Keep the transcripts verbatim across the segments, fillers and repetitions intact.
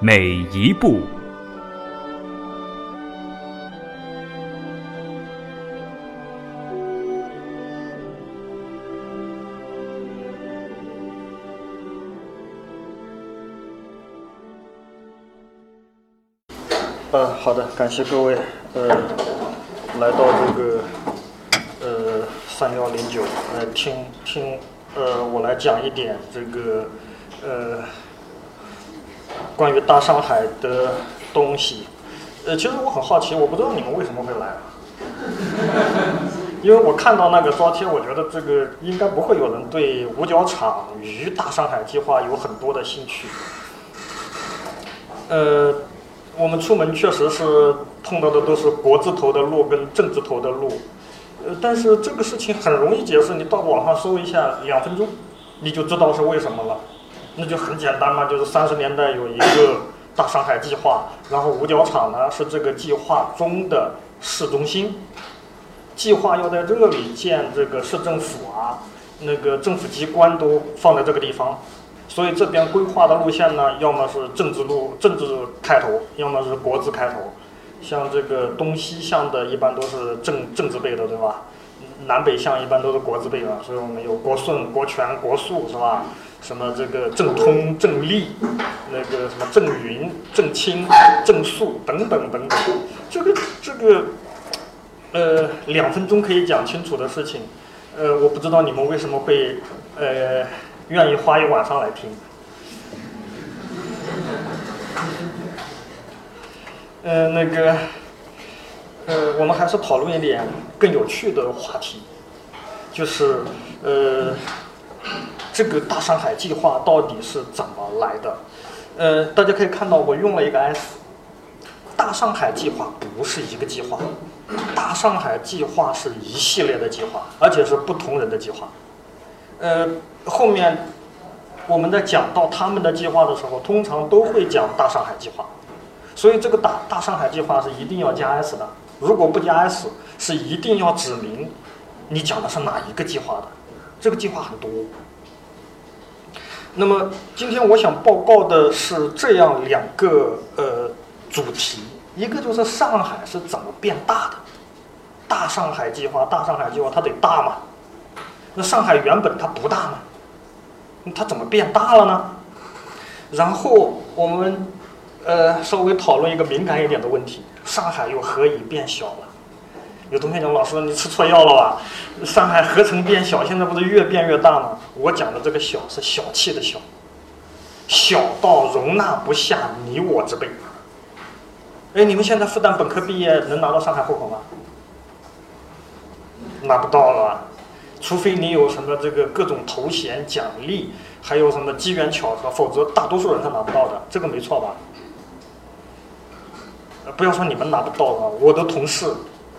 每一步。呃，好的，感谢各位，呃，来到这个呃三幺零九，呃，听听，呃，我来讲一点这个呃。关于大上海的东西，呃，其实我很好奇，我不知道你们为什么会来，因为我看到那个招贴，我觉得这个应该不会有人对五角场与大上海计划有很多的兴趣。呃，我们出门确实是碰到的都是国字头的路跟政字头的路，呃，但是这个事情很容易解释，你到网上搜一下，两分钟你就知道是为什么了。那就很简单嘛，就是三十年代有一个大上海计划，然后五角场呢是这个计划中的市中心，计划要在这里建这个市政府啊，那个政府机关都放在这个地方，所以这边规划的路线呢，要么是政治路政治开头，要么是国字开头，像这个东西向的一般都是政政字辈的，对吧？南北向一般都是国字辈的，所以我们有国顺、国权、国速，是吧？什么这个政通、政利，那个什么政匀、政清、政肃等等等等，这个这个，呃，两分钟可以讲清楚的事情，呃，我不知道你们为什么会呃愿意花一晚上来听。呃，那个，呃，我们还是讨论一点更有趣的话题，就是呃。这个大上海计划到底是怎么来的？呃，大家可以看到我用了一个 S。大上海计划不是一个计划，大上海计划是一系列的计划，而且是不同人的计划。呃，后面我们在讲到他们的计划的时候，通常都会讲大上海计划，所以这个大大上海计划是一定要加 S 的，如果不加 S， 是一定要指明你讲的是哪一个计划的。这个计划很多。那么今天我想报告的是这样两个呃主题，一个就是上海是怎么变大的，大上海计划，大上海计划它得大嘛，那上海原本它不大嘛，它怎么变大了呢？然后我们呃稍微讨论一个敏感一点的问题，上海又何以变小了？有同学讲，老师你吃错药了吧？上海何曾变小，现在不是越变越大吗？我讲的这个小是小气的小，小到容纳不下你我之辈。哎，你们现在复旦本科毕业能拿到上海户口吗？拿不到了，除非你有什么这个各种头衔奖励，还有什么机缘巧合，否则大多数人他拿不到的，这个没错吧？呃、不要说你们拿不到了，我的同事。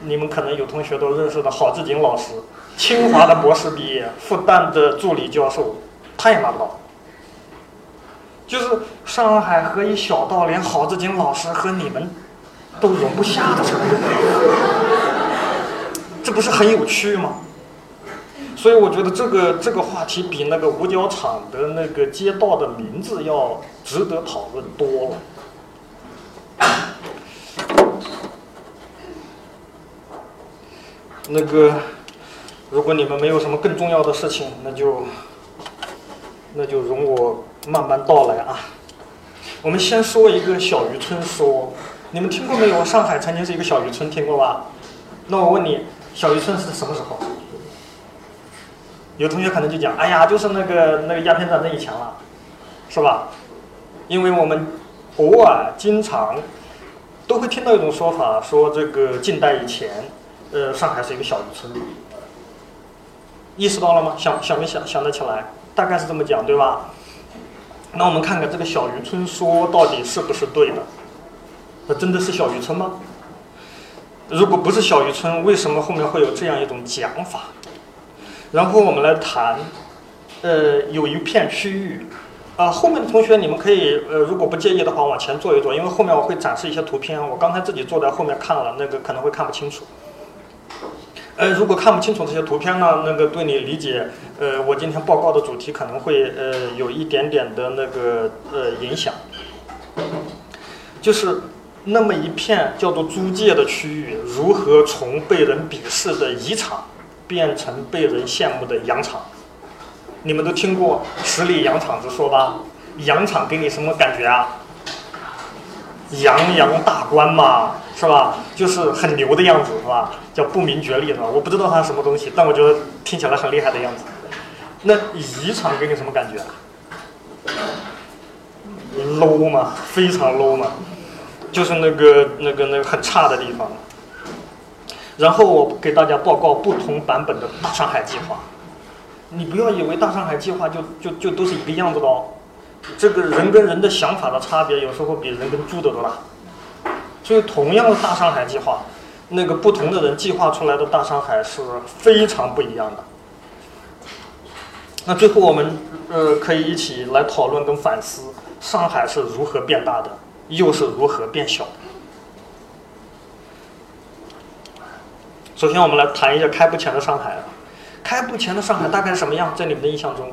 你们可能有同学都认识的郝志景老师，清华的博士毕业，复旦的助理教授，他也拿不到。就是上海何以小到连郝志景老师和你们都容不下的程度，这不是很有趣吗？所以我觉得这个这个话题比那个五角场的那个街道的名字要值得讨论多了。那个，如果你们没有什么更重要的事情，那就那就容我慢慢道来啊。我们先说一个小渔村说，你们听过没有？上海曾经是一个小渔村，听过吧？那我问你，小渔村是什么时候？有同学可能就讲，哎呀，就是那个那个鸦片战争以前了，是吧？因为我们偶尔经常都会听到一种说法，说这个近代以前。呃，上海是一个小渔村，意识到了吗？想想没想想得起来？大概是这么讲，对吧？那我们看看这个小渔村说到底是不是对的？那真的是小渔村吗？如果不是小渔村，为什么后面会有这样一种讲法？然后我们来谈，呃，有一片区域，啊、呃，后面的同学你们可以，呃，如果不介意的话，往前坐一坐，因为后面我会展示一些图片，我刚才自己坐在后面看了，那个可能会看不清楚。呃，如果看不清楚这些图片呢，那个对你理解，呃，我今天报告的主题可能会呃有一点点的那个呃影响，就是那么一片叫做租界的区域，如何从被人鄙视的蚁场变成被人羡慕的羊场？你们都听过十里洋场之说吧？羊场给你什么感觉啊？洋洋大观嘛，是吧？就是很牛的样子，是吧？叫不明觉厉，是吧？我不知道它什么东西，但我觉得听起来很厉害的样子。那蚁场给你什么感觉啊 ？low 嘛，非常 low 嘛，就是那个那个那个很差的地方。然后我给大家报告不同版本的大上海计划。你不要以为大上海计划就就就都是一个样子的哦。这个人跟人的想法的差别，有时候比人跟猪的都大。所以，同样的大上海计划，那个不同的人计划出来的大上海是非常不一样的。那最后，我们呃可以一起来讨论跟反思，上海是如何变大的，又是如何变小的。首先，我们来谈一下开埠前的上海。开埠前的上海大概是什么样？在你们的印象中？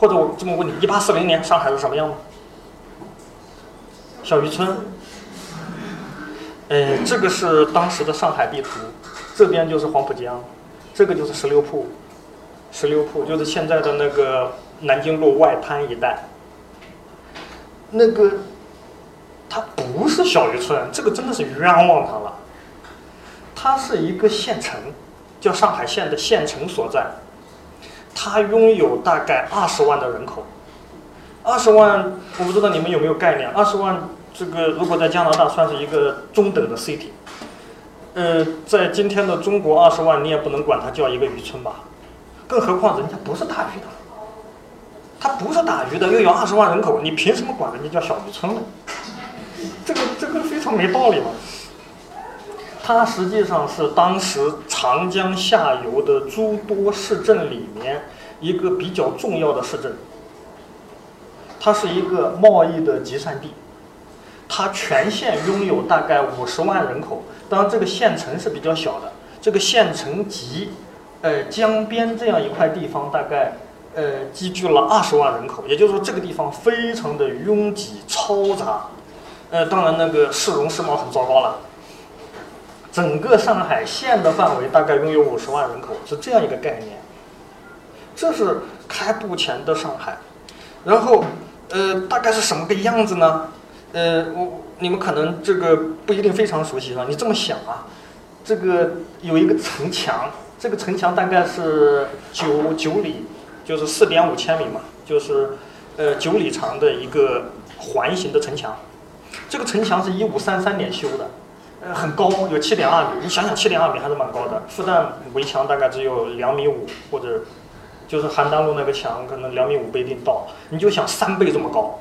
或者我这么问你，一八四零年上海是什么样吗？小渔村。呃，这个是当时的上海地图，这边就是黄浦江，这个就是十六铺，十六铺就是现在的那个南京路外滩一带。那个，它不是小渔村，这个真的是冤枉它了。它是一个县城，叫上海县的县城所在。它拥有大概二十万的人口，二十万，我不知道你们有没有概念。二十万，这个如果在加拿大算是一个中等的 city， 呃，在今天的中国，二十万你也不能管它叫一个渔村吧，更何况人家不是打鱼的，它不是打鱼的，又有二十万人口，你凭什么管人家叫小渔村呢？这个这个非常没道理嘛。它实际上是当时长江下游的诸多市镇里面一个比较重要的市镇，它是一个贸易的集散地，它全县拥有大概五十万人口。当然，这个县城是比较小的，这个县城及呃江边这样一块地方大概呃积聚了二十万人口，也就是说这个地方非常的拥挤嘈杂，呃，当然那个市容市貌很糟糕了。整个上海县的范围大概拥有五十万人口，是这样一个概念。这是开埠前的上海，然后，呃，大概是什么个样子呢？呃，我你们可能这个不一定非常熟悉了。你这么想啊，这个有一个城墙，这个城墙大概是九九里，就是四点五千米嘛，就是呃九里长的一个环形的城墙。这个城墙是一五三三年修的。呃，很高，有七点二米。你想想，七点二米还是蛮高的。复旦围墙大概只有两米五，或者就是邯郸路那个墙，可能两米五不一定到。你就想三倍这么高。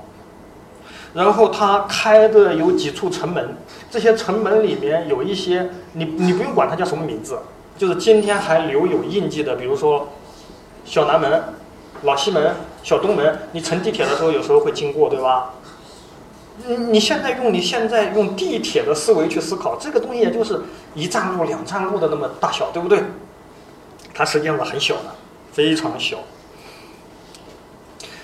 然后它开的有几处城门，这些城门里面有一些，你你不用管它叫什么名字，就是今天还留有印记的，比如说小南门、老西门、小东门。你乘地铁的时候有时候会经过，对吧？你你现在用你现在用地铁的思维去思考，这个东西也就是一站路两站路的那么大小，对不对？它实际上是很小的，非常小。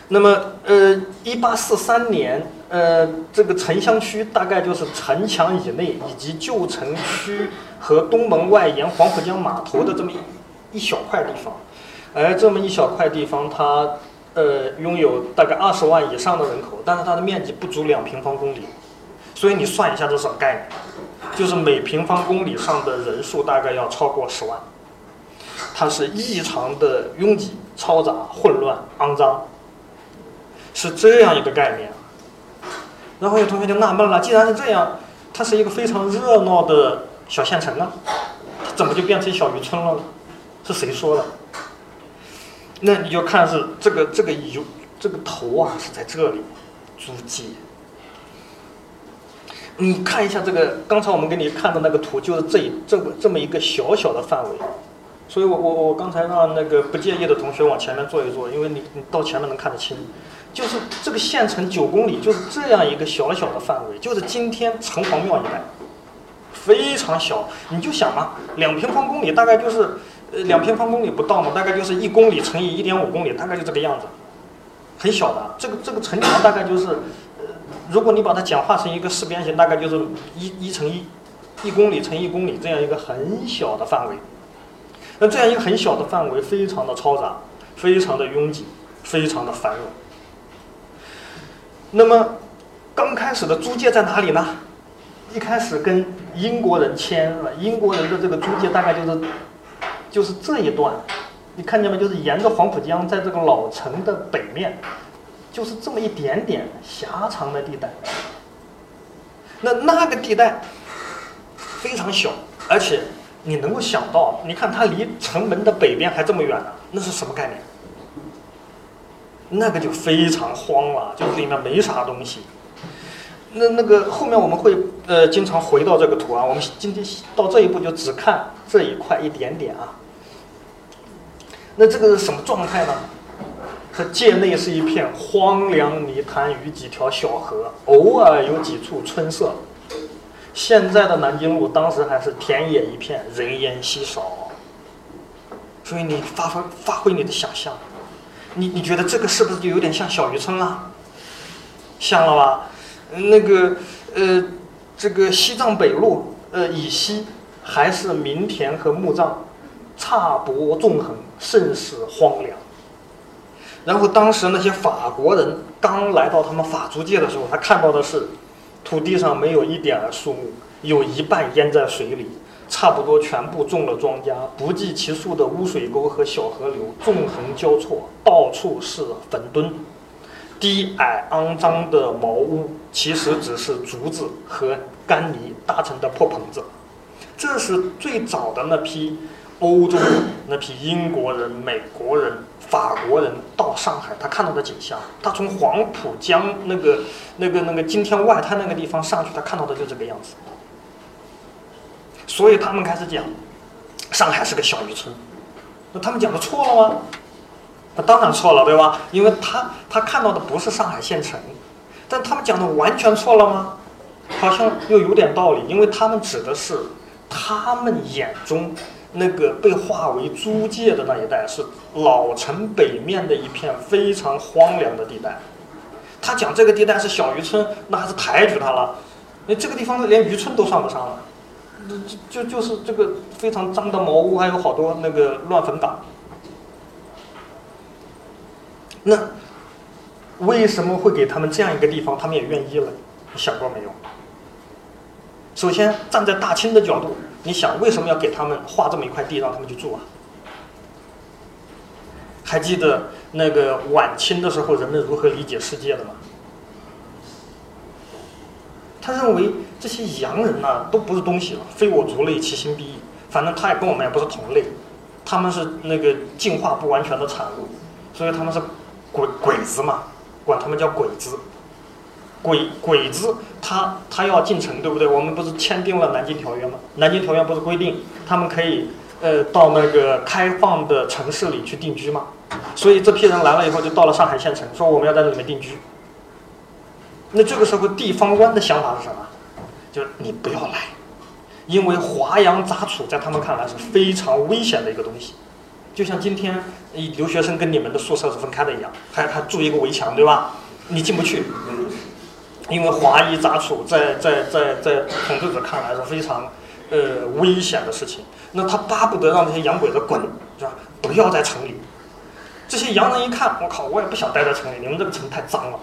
那么呃，一八四三年，呃，这个城乡区大概就是城墙以内以及旧城区和东门外沿黄浦江码头的这么一一小块地方，而这么一小块地方它。呃，拥有大概二十万以上的人口，但是它的面积不足两平方公里，所以你算一下这是什么概念？就是每平方公里上的人数大概要超过十万，它是异常的拥挤、嘈杂、混乱、肮脏，是这样一个概念。然后有同学就纳闷了，既然是这样，它是一个非常热闹的小县城啊，它怎么就变成小渔村了呢？是谁说的？那你就看是这个这个游这个头啊是在这里，足迹。你看一下这个，刚才我们给你看的那个图，就是这这个这么一个小小的范围。所以我我我刚才让那个不介意的同学往前面坐一坐，因为你你到前面能看得清。就是这个县城九公里，就是这样一个小小的范围，就是今天城隍庙一带，非常小。你就想嘛，两平方公里大概就是，呃，两平方公里不到嘛，大概就是一公里乘以一点五公里，大概就这个样子，很小的。这个这个城墙大概就是，呃，如果你把它简化成一个四边形，大概就是一一乘一，一公里乘一公里这样一个很小的范围。那这样一个很小的范围，非常的嘈杂，非常的拥挤，非常的繁荣。那么，刚开始的租界在哪里呢？一开始跟英国人签了，英国人的这个租界大概就是，就是这一段，你看见没？就是沿着黄浦江，在这个老城的北面，就是这么一点点狭长的地带。那那个地带非常小，而且你能够想到，你看它离城门的北边还这么远呢，那是什么概念？那个就非常荒了，就是里面没啥东西。那那个后面我们会呃经常回到这个图啊，我们今天到这一步就只看这一块一点点啊。那这个是什么状态呢？它界内是一片荒凉泥潭与几条小河，偶尔有几处春色。现在的南京路当时还是田野一片，人烟稀少。所以你发挥发挥你的想象。你你觉得这个是不是就有点像小渔村啊？像了吧？那个呃，这个西藏北路呃以西还是民田和木葬，差薄纵横，甚是荒凉。然后当时那些法国人刚来到他们法租界的时候，他看到的是土地上没有一点树木，有一半淹在水里。差不多全部种了庄稼，不计其数的污水沟和小河流纵横交错，到处是坟墩。低矮肮脏的茅屋其实只是竹子和干泥搭成的破棚子。这是最早的那批欧洲人，那批英国人、美国人、法国人到上海，他看到的景象。他从黄浦江那个、那个、那个今天外滩那个地方上去，他看到的就这个样子。所以他们开始讲，上海是个小渔村。那他们讲的错了吗？那当然错了，对吧？因为他他看到的不是上海县城，但他们讲的完全错了吗？好像又有点道理，因为他们指的是他们眼中那个被划为租界的那一带是老城北面的一片非常荒凉的地带。他讲这个地带是小渔村，那还是抬举他了。那这个地方连渔村都算不上了。就就是这个非常脏的茅屋，还有好多那个乱坟岗。那为什么会给他们这样一个地方，他们也愿意了？你想过没有？首先站在大清的角度，你想为什么要给他们划这么一块地让他们去住啊？还记得那个晚清的时候人们如何理解世界的吗？他认为这些洋人啊都不是东西了，非我族类，其心必异。反正他也跟我们也不是同类，他们是那个进化不完全的产物，所以他们是鬼鬼子嘛，管他们叫鬼子。鬼鬼子他他要进城，对不对？我们不是签订了南京条约吗？南京条约不是规定他们可以呃到那个开放的城市里去定居吗？所以这批人来了以后就到了上海县城，说我们要在这里面定居。那这个时候地方官的想法是什么？就是你不要来，因为华洋杂处在他们看来是非常危险的一个东西，就像今天留学生跟你们的宿舍是分开的一样，还还筑一个围墙，对吧？你进不去，因为华夷杂处在在在在统治者看来是非常呃危险的事情。那他巴不得让这些洋鬼子滚，是吧？不要在城里。这些洋人一看，我靠，我也不想待在城里，你们这个城太脏了。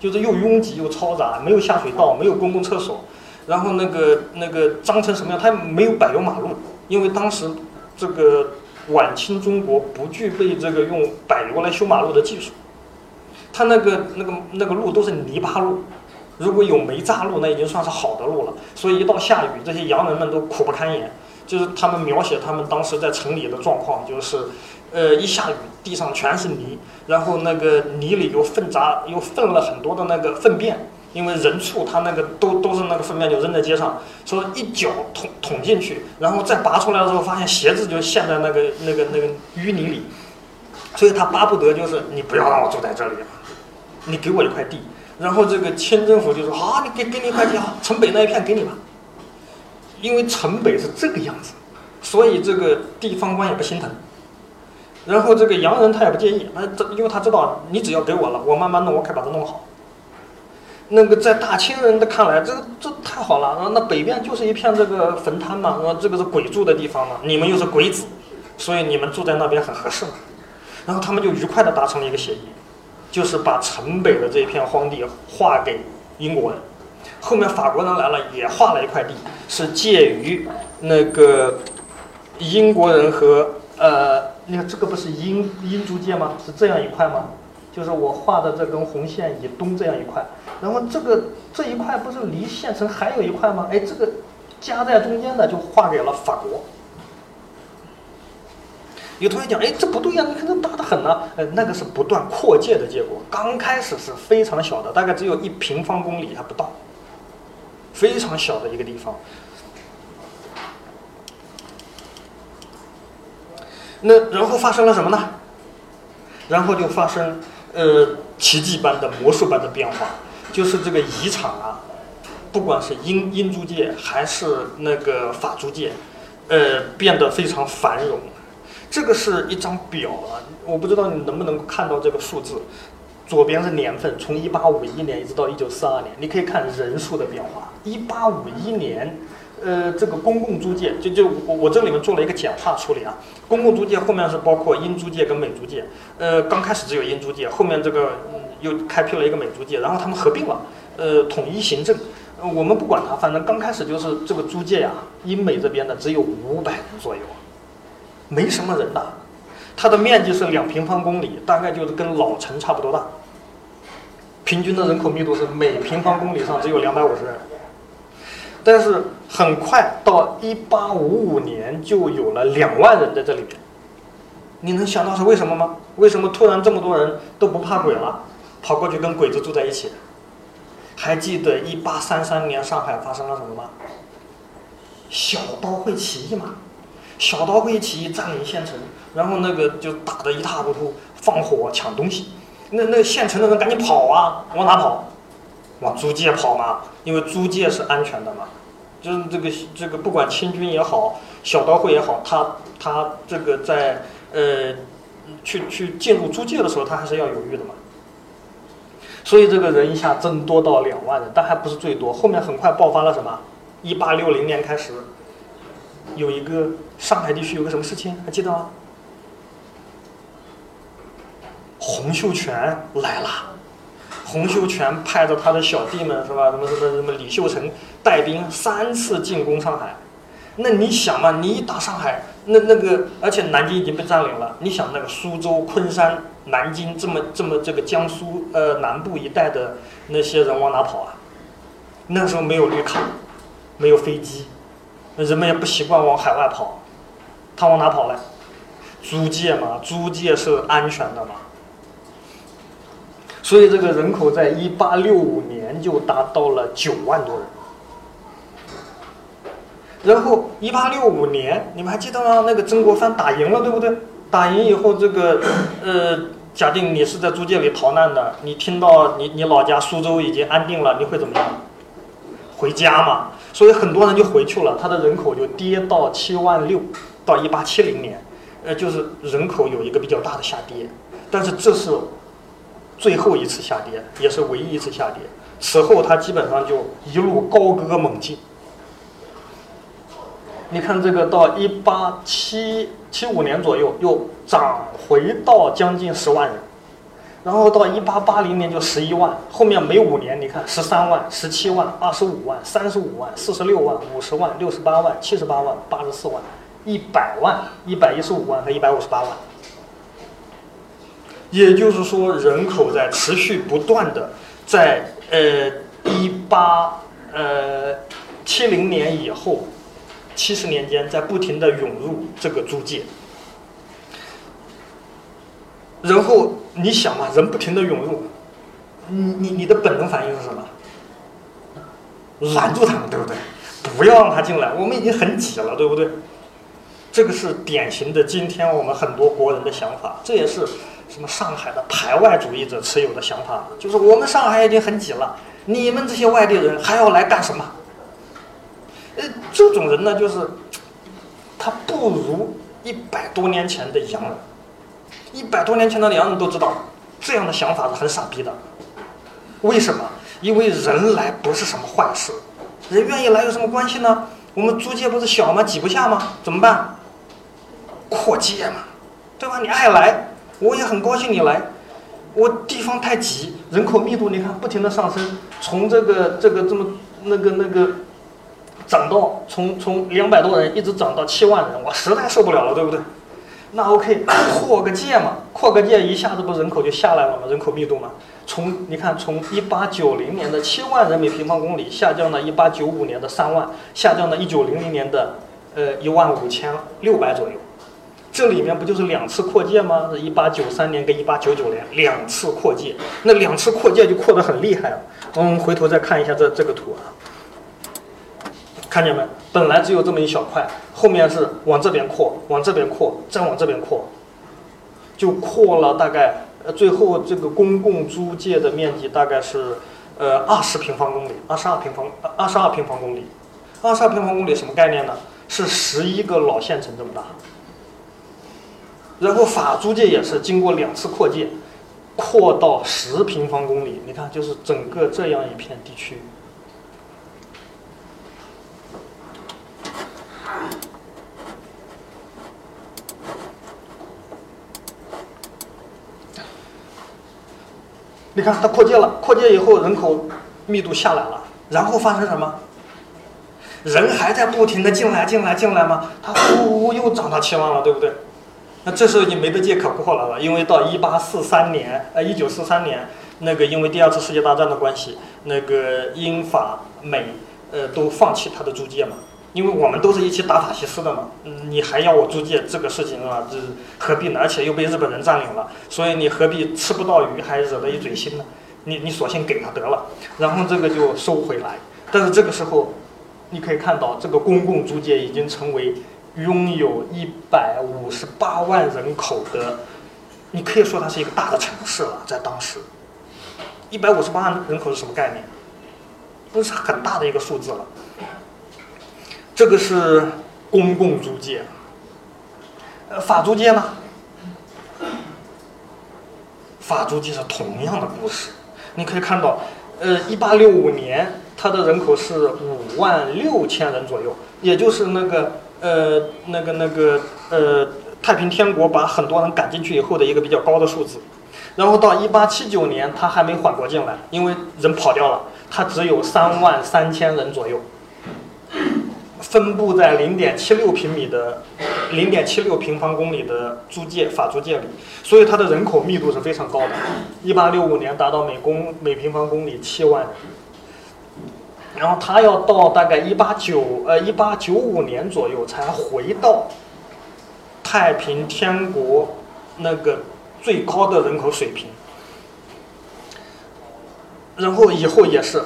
就是又拥挤又嘈杂，没有下水道，没有公共厕所，然后那个那个脏成什么样？它没有柏油马路，因为当时这个晚清中国不具备这个用柏油来修马路的技术，它那个那个那个路都是泥巴路，如果有煤渣路，那已经算是好的路了。所以一到下雨，这些洋人们都苦不堪言，就是他们描写他们当时在城里的状况，就是呃一下雨地上全是泥，然后那个泥里有粪杂，又粪了很多的那个粪便，因为人畜他那个都都是那个粪便就扔在街上，说一脚捅捅进去，然后再拔出来的时候发现鞋子就陷在那个那个那个淤泥里，所以他巴不得就是你不要让我住在这里了，你给我一块地。然后这个清政府就说啊，你给给你一块地啊，城北那一片给你吧。因为城北是这个样子，所以这个地方官也不心疼，然后这个洋人他也不介意，因为他知道你只要给我了，我慢慢弄，我可以把它弄好。那个在大清人的看来，这这太好了，那北边就是一片这个坟滩嘛，这个是鬼住的地方嘛，你们又是鬼子，所以你们住在那边很合适嘛。然后他们就愉快地达成了一个协议，就是把城北的这一片荒地划给英国人。后面法国人来了也划了一块地，是介于那个英国人和呃你看这个不是英英租界吗？是这样一块吗？就是我画的这根红线以东这样一块，然后这个这一块不是离县城还有一块吗？哎，这个夹在中间的就划给了法国。有同学讲，哎，这不对呀、啊，你看这大得很呢、啊。呃，那个是不断扩界的结果，刚开始是非常小的，大概只有一平方公里还不到，非常小的一个地方。那然后发生了什么呢？然后就发生呃奇迹般的魔术般的变化，就是这个遗产啊，不管是英英租界还是那个法租界，呃，变得非常繁荣。这个是一张表啊，我不知道你能不能看到这个数字，左边是年份，从一八五一年一直到一九四二年，你可以看人数的变化。一八五一年，呃，这个公共租界就就我我这里面做了一个简化处理啊，公共租界后面是包括英租界跟美租界，呃，刚开始只有英租界，后面这个、嗯、又开辟了一个美租界，然后他们合并了，呃，统一行政，呃、我们不管它，反正刚开始就是这个租界呀、啊，英美这边的只有五百人左右。没什么人的，它的面积是两平方公里，大概就是跟老城差不多大。平均的人口密度是每平方公里上只有两百五十人。但是很快到一八五五年就有了两万人在这里面。你能想到是为什么吗？为什么突然这么多人都不怕鬼了，跑过去跟鬼子住在一起？还记得一八三三年上海发生了什么吗？小刀会起义嘛。小刀会起义占领县城，然后那个就打得一塌糊涂，放火抢东西，那那县城的人赶紧跑啊，往哪跑？往租界跑嘛，因为租界是安全的嘛。就是这个这个不管清军也好，小刀会也好，他他这个在呃去去进入租界的时候，他还是要犹豫的嘛。所以这个人一下增多到两万人，但还不是最多，后面很快爆发了什么？一八六零年开始。有一个上海地区有个什么事情还记得吗？洪秀全来了，洪秀全派着他的小弟们是吧，什么什么什么李秀成带兵三次进攻上海。那你想嘛，你一打上海，那那个而且南京已经被占领了，你想那个苏州、昆山、南京这么这么这个江苏呃南部一带的那些人往哪跑啊？那时候没有绿卡，没有飞机。人们也不习惯往海外跑，他往哪跑嘞？租界嘛，租界是安全的嘛。所以这个人口在一八六五年就达到了九万多人。然后一八六五年，你们还记得吗？那个曾国藩打赢了，对不对？打赢以后，这个呃，假定你是在租界里逃难的，你听到你你老家苏州已经安定了，你会怎么样？回家嘛。所以很多人就回去了，他的人口就跌到七万六，到一八七零年，呃，就是人口有一个比较大的下跌，但是这是最后一次下跌，也是唯一一次下跌。此后它基本上就一路高歌猛进。你看这个到一八七七五年左右又涨回到将近十万人，然后到一八八零年就十一万，后面每五年你看十三万、十七万、二十五万、三十五万、四十六万、五十万、六十八万、七十八万、八十四万、一百万、一百一十五万和一百五十八万。也就是说，人口在持续不断的在呃一八呃七零年以后七十年间在不停的涌入这个租界。然后你想嘛，人不停的涌入，你你你的本能反应是什么？拦住他们，对不对？不要让他进来，我们已经很挤了，对不对？这个是典型的今天我们很多国人的想法，这也是什么上海的排外主义者持有的想法，就是我们上海已经很挤了，你们这些外地人还要来干什么？呃，这种人呢，就是他不如一百多年前的洋人。一百多年前的洋人都知道，这样的想法是很傻逼的。为什么？因为人来不是什么坏事，人愿意来有什么关系呢？我们租界不是小吗？挤不下吗？怎么办？扩界嘛，对吧？你爱来，我也很高兴你来。我地方太挤，人口密度你看不停的上升，从这个这个这么那个那个涨到从从两百多人一直涨到七万人，我实在受不了了，对不对？那 OK， 扩个界嘛，扩个界一下子不人口就下来了嘛，人口密度嘛，从你看从一八九零年的七万人每平方公里下降到一八九五年的三万，下降到一九零零年的呃一万五千六百左右，这里面不就是两次扩界吗？是一八九三年跟一八九九年两次扩界，那两次扩界就扩得很厉害了。我们回头再看一下这这个图啊，看见没？本来只有这么一小块，后面是往这边扩，往这边扩，再往这边扩，就扩了大概，呃，最后这个公共租界的面积大概是，呃，二十平方公里，二十二平方，二十二平方公里，二十二平方公里什么概念呢？是十一个老县城这么大。然后法租界也是经过两次扩界，扩到十平方公里，你看就是整个这样一片地区。你看，它扩界了，扩界以后人口密度下来了，然后发生什么？人还在不停的进来、进来、进来吗？它呼呼又涨到七万了，对不对？那这时候你没得借可扩了了，因为到一八四三年，呃，一九四三年，那个因为第二次世界大战的关系，那个英法美呃都放弃它的租界嘛，因为我们都是一起打法西斯的嘛，嗯，你还要我租界这个事情啊，这何必呢？而且又被日本人占领了，所以你何必吃不到鱼还惹了一嘴腥呢？你你索性给他得了，然后这个就收回来。但是这个时候，你可以看到这个公共租界已经成为拥有一百五十八万人口的，你可以说它是一个大的城市了，在当时，一百五十八万人口是什么概念？不是很大的一个数字了。这个是公共租界，呃，法租界呢？法租界是同样的故事，你可以看到，呃，一八六五年它的人口是五万六千人左右，也就是那个呃那个那个呃太平天国把很多人赶进去以后的一个比较高的数字，然后到一八七九年它还没缓过劲来，因为人跑掉了，它只有三万三千人左右。分布在零点七六平米的零点七六平方公里的租界法租界里，所以它的人口密度是非常高的。一八六五年达到每公每平方公里七万人，然后它要到大概一八九呃一八九五年左右才回到太平天国那个最高的人口水平，然后以后也是。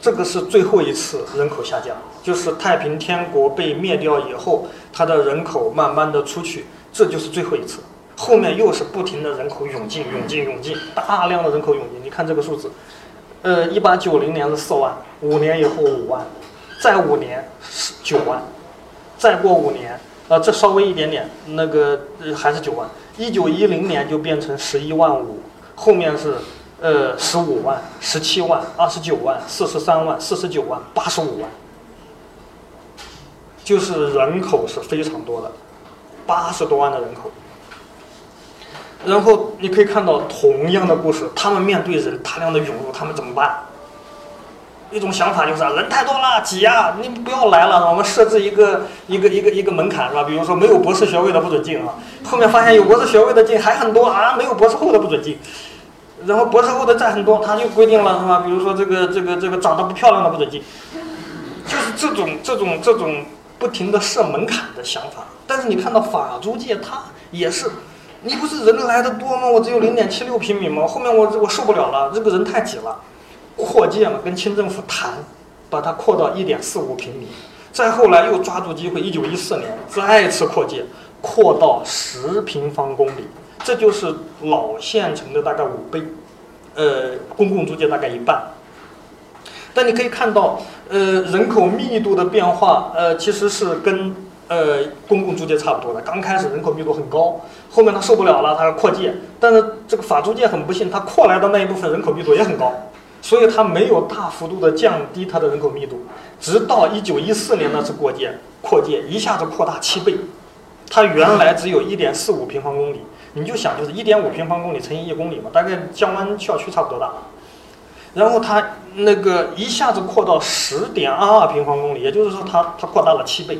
这个是最后一次人口下降，就是太平天国被灭掉以后，它的人口慢慢的出去，这就是最后一次。后面又是不停的人口涌进、涌进、涌进，大量的人口涌进。你看这个数字，呃，一八九零年是四万，五年以后五万，再五年是九万，再过五年，呃，这稍微一点点，那个、呃、还是九万。一九一零年就变成十一万五，后面是。呃，十五万、十七万、二十九万、四十三万、四十九万、八十五万，就是人口是非常多的，八十多万的人口。然后你可以看到同样的故事，他们面对人大量的涌入，他们怎么办？一种想法就是、啊、人太多了，挤啊，你不要来了，我们设置一个一个一个一个门槛是吧？比如说没有博士学位的不准进啊，后面发现有博士学位的进还很多啊，没有博士后的不准进。然后博士后的债很多，他就规定了是吧？比如说这个这个这个长得不漂亮的不准进，就是这种这种这种不停的设门槛的想法。但是你看到法租界，它也是，你不是人来的多吗？我只有零点七六平米吗？后面我我受不了了，这个人太挤了，扩建了，跟清政府谈，把它扩到一点四五平米。再后来又抓住机会，一九一四年再次扩建，扩到十平方公里，这就是老县城的大概五倍，呃，公共租界大概一半。但你可以看到，呃，人口密度的变化，呃，其实是跟呃公共租界差不多的。刚开始人口密度很高，后面他受不了了，他要扩建。但是这个法租界很不幸，他扩来的那一部分人口密度也很高，所以他没有大幅度的降低他的人口密度。直到一九一四年那次扩建，扩建一下子扩大七倍，它原来只有一点四五平方公里，你就想就是一点五平方公里乘以一公里嘛，大概江湾校区差不多大。然后它那个一下子扩到十点二二平方公里，也就是说它它扩大了七倍，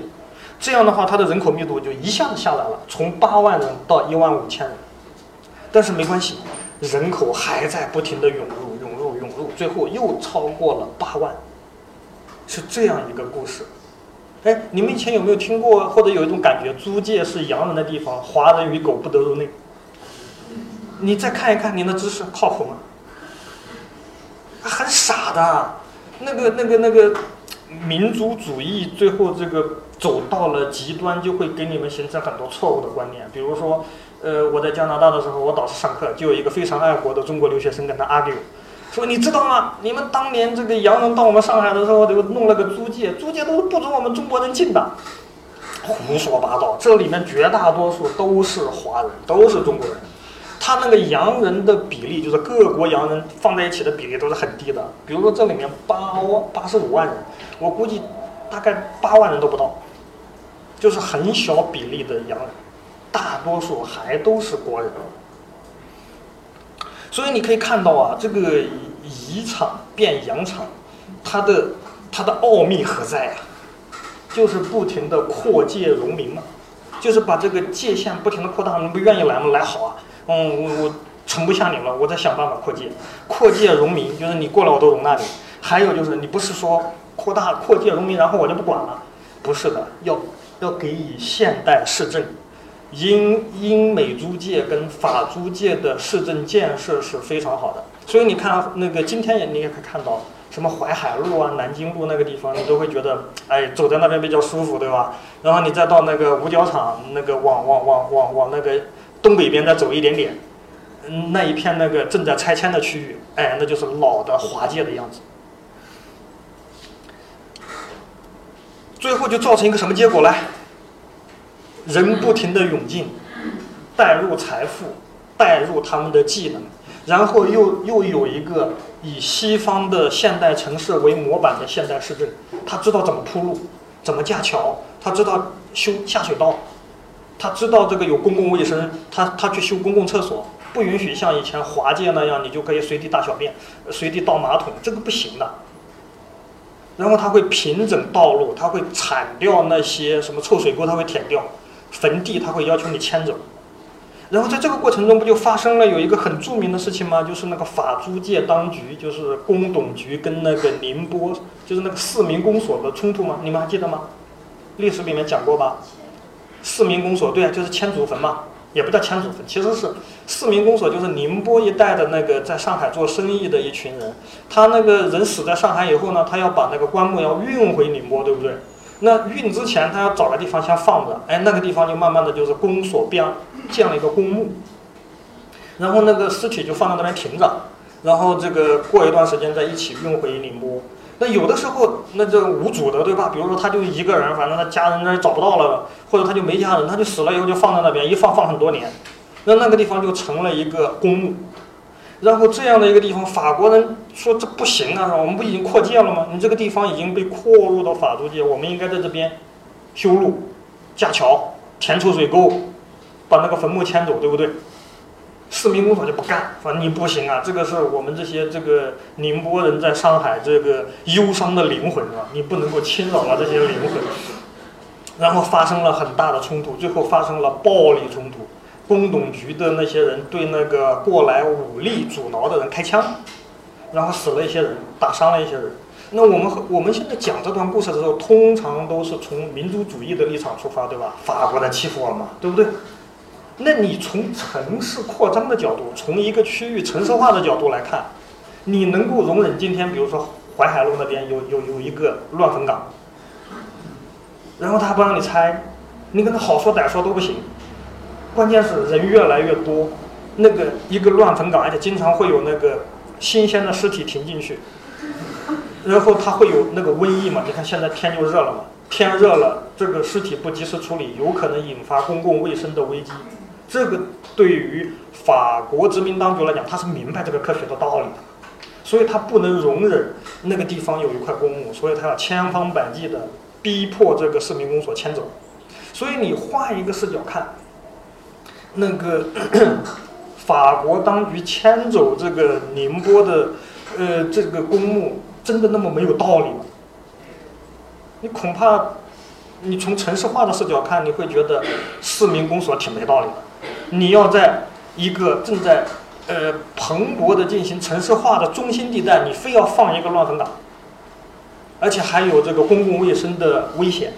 这样的话它的人口密度就一下子下来了，从八万人到一万五千人。但是没关系，人口还在不停的涌入涌入涌入，最后又超过了八万，是这样一个故事。哎，你们以前有没有听过或者有一种感觉，租界是洋人的地方，华人与狗不得入内？你再看一看，你的知识靠谱吗？很傻的，那个那个那个民族主义最后这个走到了极端，就会给你们形成很多错误的观念。比如说，呃，我在加拿大的时候，我导师上课就有一个非常爱国的中国留学生跟他 argue， 说你知道吗？你们当年这个洋人到我们上海的时候，就弄了个租界，租界都是不准我们中国人进的，胡说八道。这里面绝大多数都是华人，都是中国人。他那个洋人的比例，就是各国洋人放在一起的比例都是很低的。比如说这里面八万八十五万人，我估计大概八万人都不到，就是很小比例的洋人，大多数还都是国人。所以你可以看到啊，这个移场变洋场，它的它的奥秘何在啊？就是不停的扩界融民嘛，就是把这个界限不停的扩大。你不愿意来吗？来好啊。嗯，我我盛不下你了，我再想办法扩界，扩界容民，就是你过来我都容纳你。还有就是你不是说扩大扩界容民，然后我就不管了，不是的，要要给予现代市政，英英美租界跟法租界的市政建设是非常好的。所以你看那个今天也你也可以看到，什么淮海路啊、南京路那个地方，你都会觉得哎走在那边比较舒服，对吧？然后你再到那个五角场，那个往往往往往那个东北边再走一点点，嗯，那一片那个正在拆迁的区域，哎，那就是老的华界的样子。最后就造成一个什么结果呢？人不停的涌进，带入财富，带入他们的技能，然后又又有一个以西方的现代城市为模板的现代市政，他知道怎么铺路，怎么架桥，他知道修下水道。他知道这个有公共卫生，他他去修公共厕所，不允许像以前华界那样，你就可以随地大小便、随地倒马桶，这个不行的。然后他会平整道路，他会铲掉那些什么臭水沟，他会舔掉，坟地他会要求你迁走。然后在这个过程中，不就发生了有一个很著名的事情吗？就是那个法租界当局，就是工董局跟那个宁波，就是那个四民公所的冲突吗？你们还记得吗？历史里面讲过吧？四民公所，对啊，就是迁祖坟嘛，也不叫迁祖坟，其实是四民公所，就是宁波一带的那个在上海做生意的一群人，他那个人死在上海以后呢，他要把那个棺木要运回宁波，对不对？那运之前他要找个地方先放着，哎，那个地方就慢慢的就是公所边建了一个公墓，然后那个尸体就放在那边停着，然后这个过一段时间再一起运回宁波。那有的时候那就无主的，对吧？比如说他就一个人，反正他家人那找不到了，或者他就没家人，他就死了以后就放在那边，一放放很多年，那那个地方就成了一个公墓。然后这样的一个地方，法国人说这不行啊，我们不已经扩建了吗？你这个地方已经被扩入到法租界，我们应该在这边修路、架桥、填臭水沟，把那个坟墓迁走，对不对？市民公所就不干，反正你不行啊，这个是我们这些这个宁波人在上海这个忧伤的灵魂啊，你不能够侵扰了这些灵魂。然后发生了很大的冲突，最后发生了暴力冲突，工董局的那些人对那个过来武力阻挠的人开枪，然后死了一些人，打伤了一些人。那我们我们现在讲这段故事的时候，通常都是从民族主义的立场出发，对吧？法国人欺负我们，对不对？那你从城市扩张的角度，从一个区域城市化的角度来看，你能够容忍今天比如说淮海路那边有有有一个乱坟岗，然后他不让你拆，你跟他好说歹说都不行。关键是人越来越多，那个一个乱坟岗，而且经常会有那个新鲜的尸体停进去，然后它会有那个瘟疫嘛？你看现在天就热了嘛，天热了，这个尸体不及时处理，有可能引发公共卫生的危机。这个对于法国殖民当局来讲，他是明白这个科学的道理的，所以他不能容忍那个地方有一块公墓，所以他要千方百计的逼迫这个市民公所迁走。所以你换一个视角看，那个咳咳法国当局迁走这个宁波的呃这个公墓，真的那么没有道理吗？你恐怕你从城市化的视角看，你会觉得市民公所挺没道理的。你要在一个正在呃蓬勃的进行城市化的中心地带，你非要放一个乱坟岗，而且还有这个公共卫生的危险。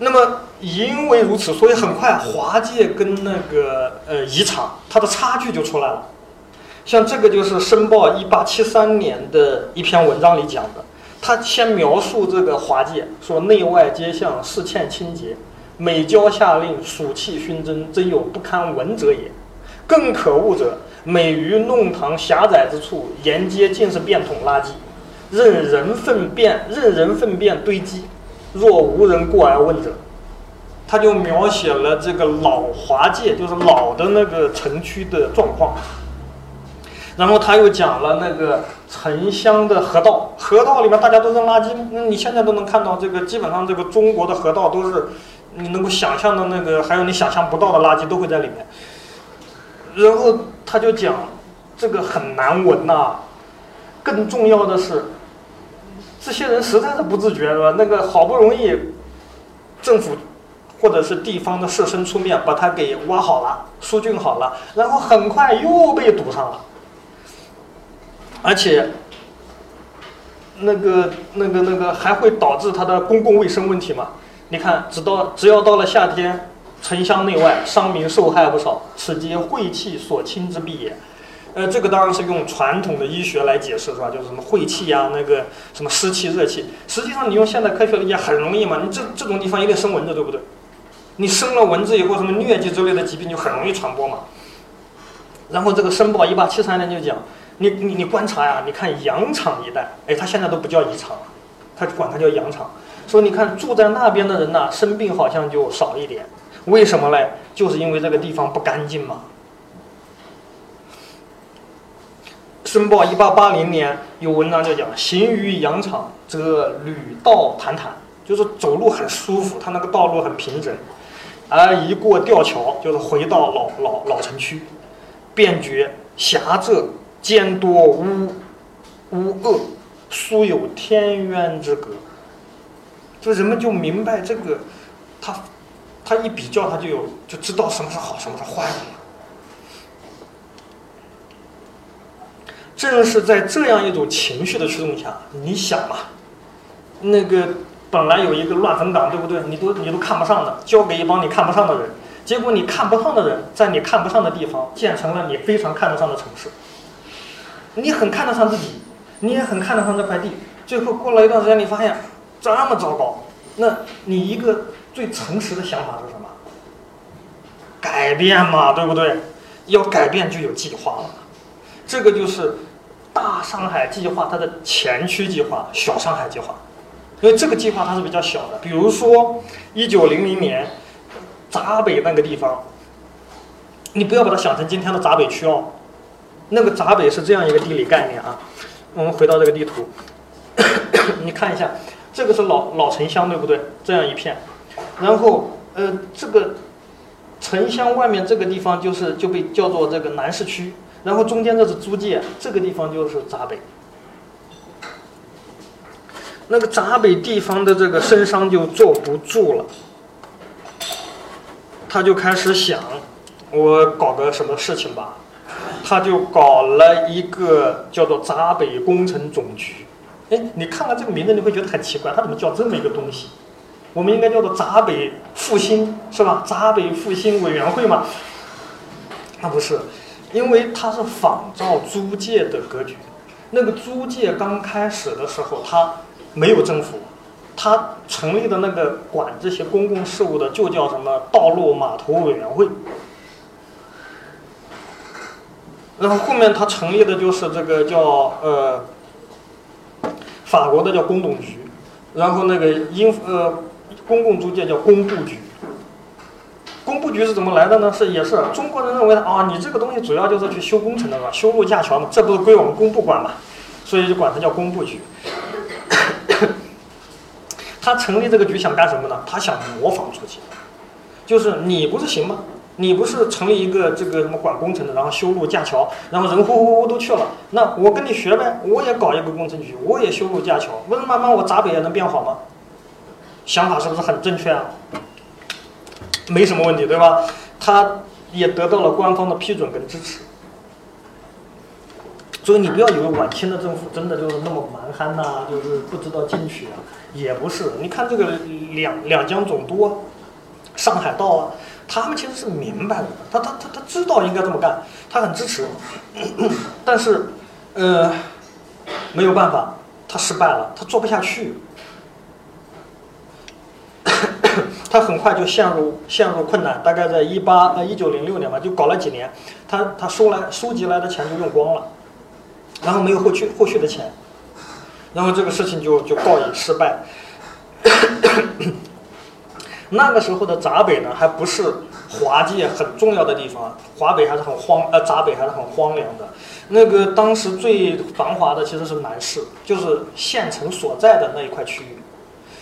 那么因为如此，所以很快华界跟那个呃遗产它的差距就出来了。像这个就是《申报》一八七三年的一篇文章里讲的，他先描述这个华界，说内外街巷市欠清洁，每郊下令暑气熏蒸，真有不堪闻者也。更可恶者，每于弄堂狭窄之处，沿街尽是便桶垃圾，任人粪便任人粪便堆积，若无人过来问者。他就描写了这个老华界，就是老的那个城区的状况。然后他又讲了那个城乡的河道，河道里面大家都扔垃圾，你现在都能看到这个，基本上这个中国的河道都是你能够想象的那个，还有你想象不到的垃圾都会在里面。然后他就讲这个很难闻呐、啊，更重要的是，这些人实在是不自觉了，那个好不容易政府或者是地方的士绅出面把它给挖好了、疏浚好了，然后很快又被堵上了。而且，那个、那个、那个还会导致它的公共卫生问题嘛？你看，直到只要到了夏天，城乡内外商民受害不少，此皆晦气所侵之弊也。呃，这个当然是用传统的医学来解释，是吧？就是什么晦气呀、啊，那个什么湿气、热气。实际上，你用现代科学理解很容易嘛？你这这种地方一定生蚊子，对不对？你生了蚊子以后，什么疟疾之类的疾病就很容易传播嘛。然后这个《申报》一八七三年就讲。你你你观察呀、啊，你看羊场一带，哎，他现在都不叫遗场了，他管它叫羊场。说你看住在那边的人呐、啊，生病好像就少一点，为什么嘞？就是因为这个地方不干净嘛。申报一八八零年有文章就讲，行于羊场，则履道坦坦，就是走路很舒服，它那个道路很平整，而一过吊桥，就是回到老老老城区，便觉狭窄。兼多污污恶，殊有天渊之隔。就人们就明白这个，他他一比较，他就有就知道什么是好，什么是坏了。正是在这样一种情绪的驱动下，你想嘛，那个本来有一个乱坟岗，对不对？你都你都看不上的，交给一帮你看不上的人，结果你看不上的人在你看不上的地方建成了你非常看得上的城市。你很看得上自己，你也很看得上这块地，最后过了一段时间，你发现这么糟糕，那你一个最诚实的想法是什么？改变嘛，对不对？要改变就有计划了。这个就是大上海计划它的前驱计划，小上海计划。因为这个计划它是比较小的，比如说一九零零年闸北那个地方，你不要把它想成今天的闸北区哦。那个闸北是这样一个地理概念啊，我们回到这个地图，咳咳你看一下，这个是老老城乡，对不对？这样一片，然后呃，这个城乡外面这个地方就是就被叫做这个南市区，然后中间这是租界，这个地方就是闸北。那个闸北地方的这个绅商就坐不住了，他就开始想，我搞个什么事情吧。他就搞了一个叫做闸北工程总局。哎，你看看这个名字，你会觉得很奇怪，他怎么叫这么一个东西？我们应该叫做闸北复兴，是吧？闸北复兴委员会嘛？啊，不是，因为它是仿照租界的格局。那个租界刚开始的时候，它没有政府，它成立的那个管这些公共事务的就叫什么道路码头委员会。然后后面它成立的就是这个叫呃。法国的叫公董局，然后那个英呃公共租界叫工部局。工部局是怎么来的呢？是也是中国人认为啊，你这个东西主要就是去修工程的嘛，修路架桥嘛，这不是归我们工部管嘛，所以就管它叫工部局。他成立这个局想干什么呢？他想模仿出去，就是你不是行吗？你不是成立一个这个什么管工程的，然后修路架桥，然后人呼呼呼都去了，那我跟你学呗，我也搞一个工程局，我也修路架桥，为了慢慢我闸北也能变好吗？想法是不是很正确啊？没什么问题，对吧？他也得到了官方的批准跟支持。所以你不要以为晚清的政府真的就是那么蛮憨呐、啊，就是不知道进取啊，也不是。你看这个两两江总督、啊、上海道啊。他们其实是明白的，他他他他知道应该这么干，他很支持，咳咳但是，呃，没有办法，他失败了，他做不下去，咳咳他很快就陷入陷入困难，大概在一八呃一九零六年吧，就搞了几年，他他收来收集来的钱就用光了，然后没有后续后续的钱，然后这个事情就就告以失败。咳咳那个时候的闸北呢，还不是华界很重要的地方，华北还是很荒呃，闸北还是很荒凉的。那个当时最繁华的其实是南市，就是县城所在的那一块区域。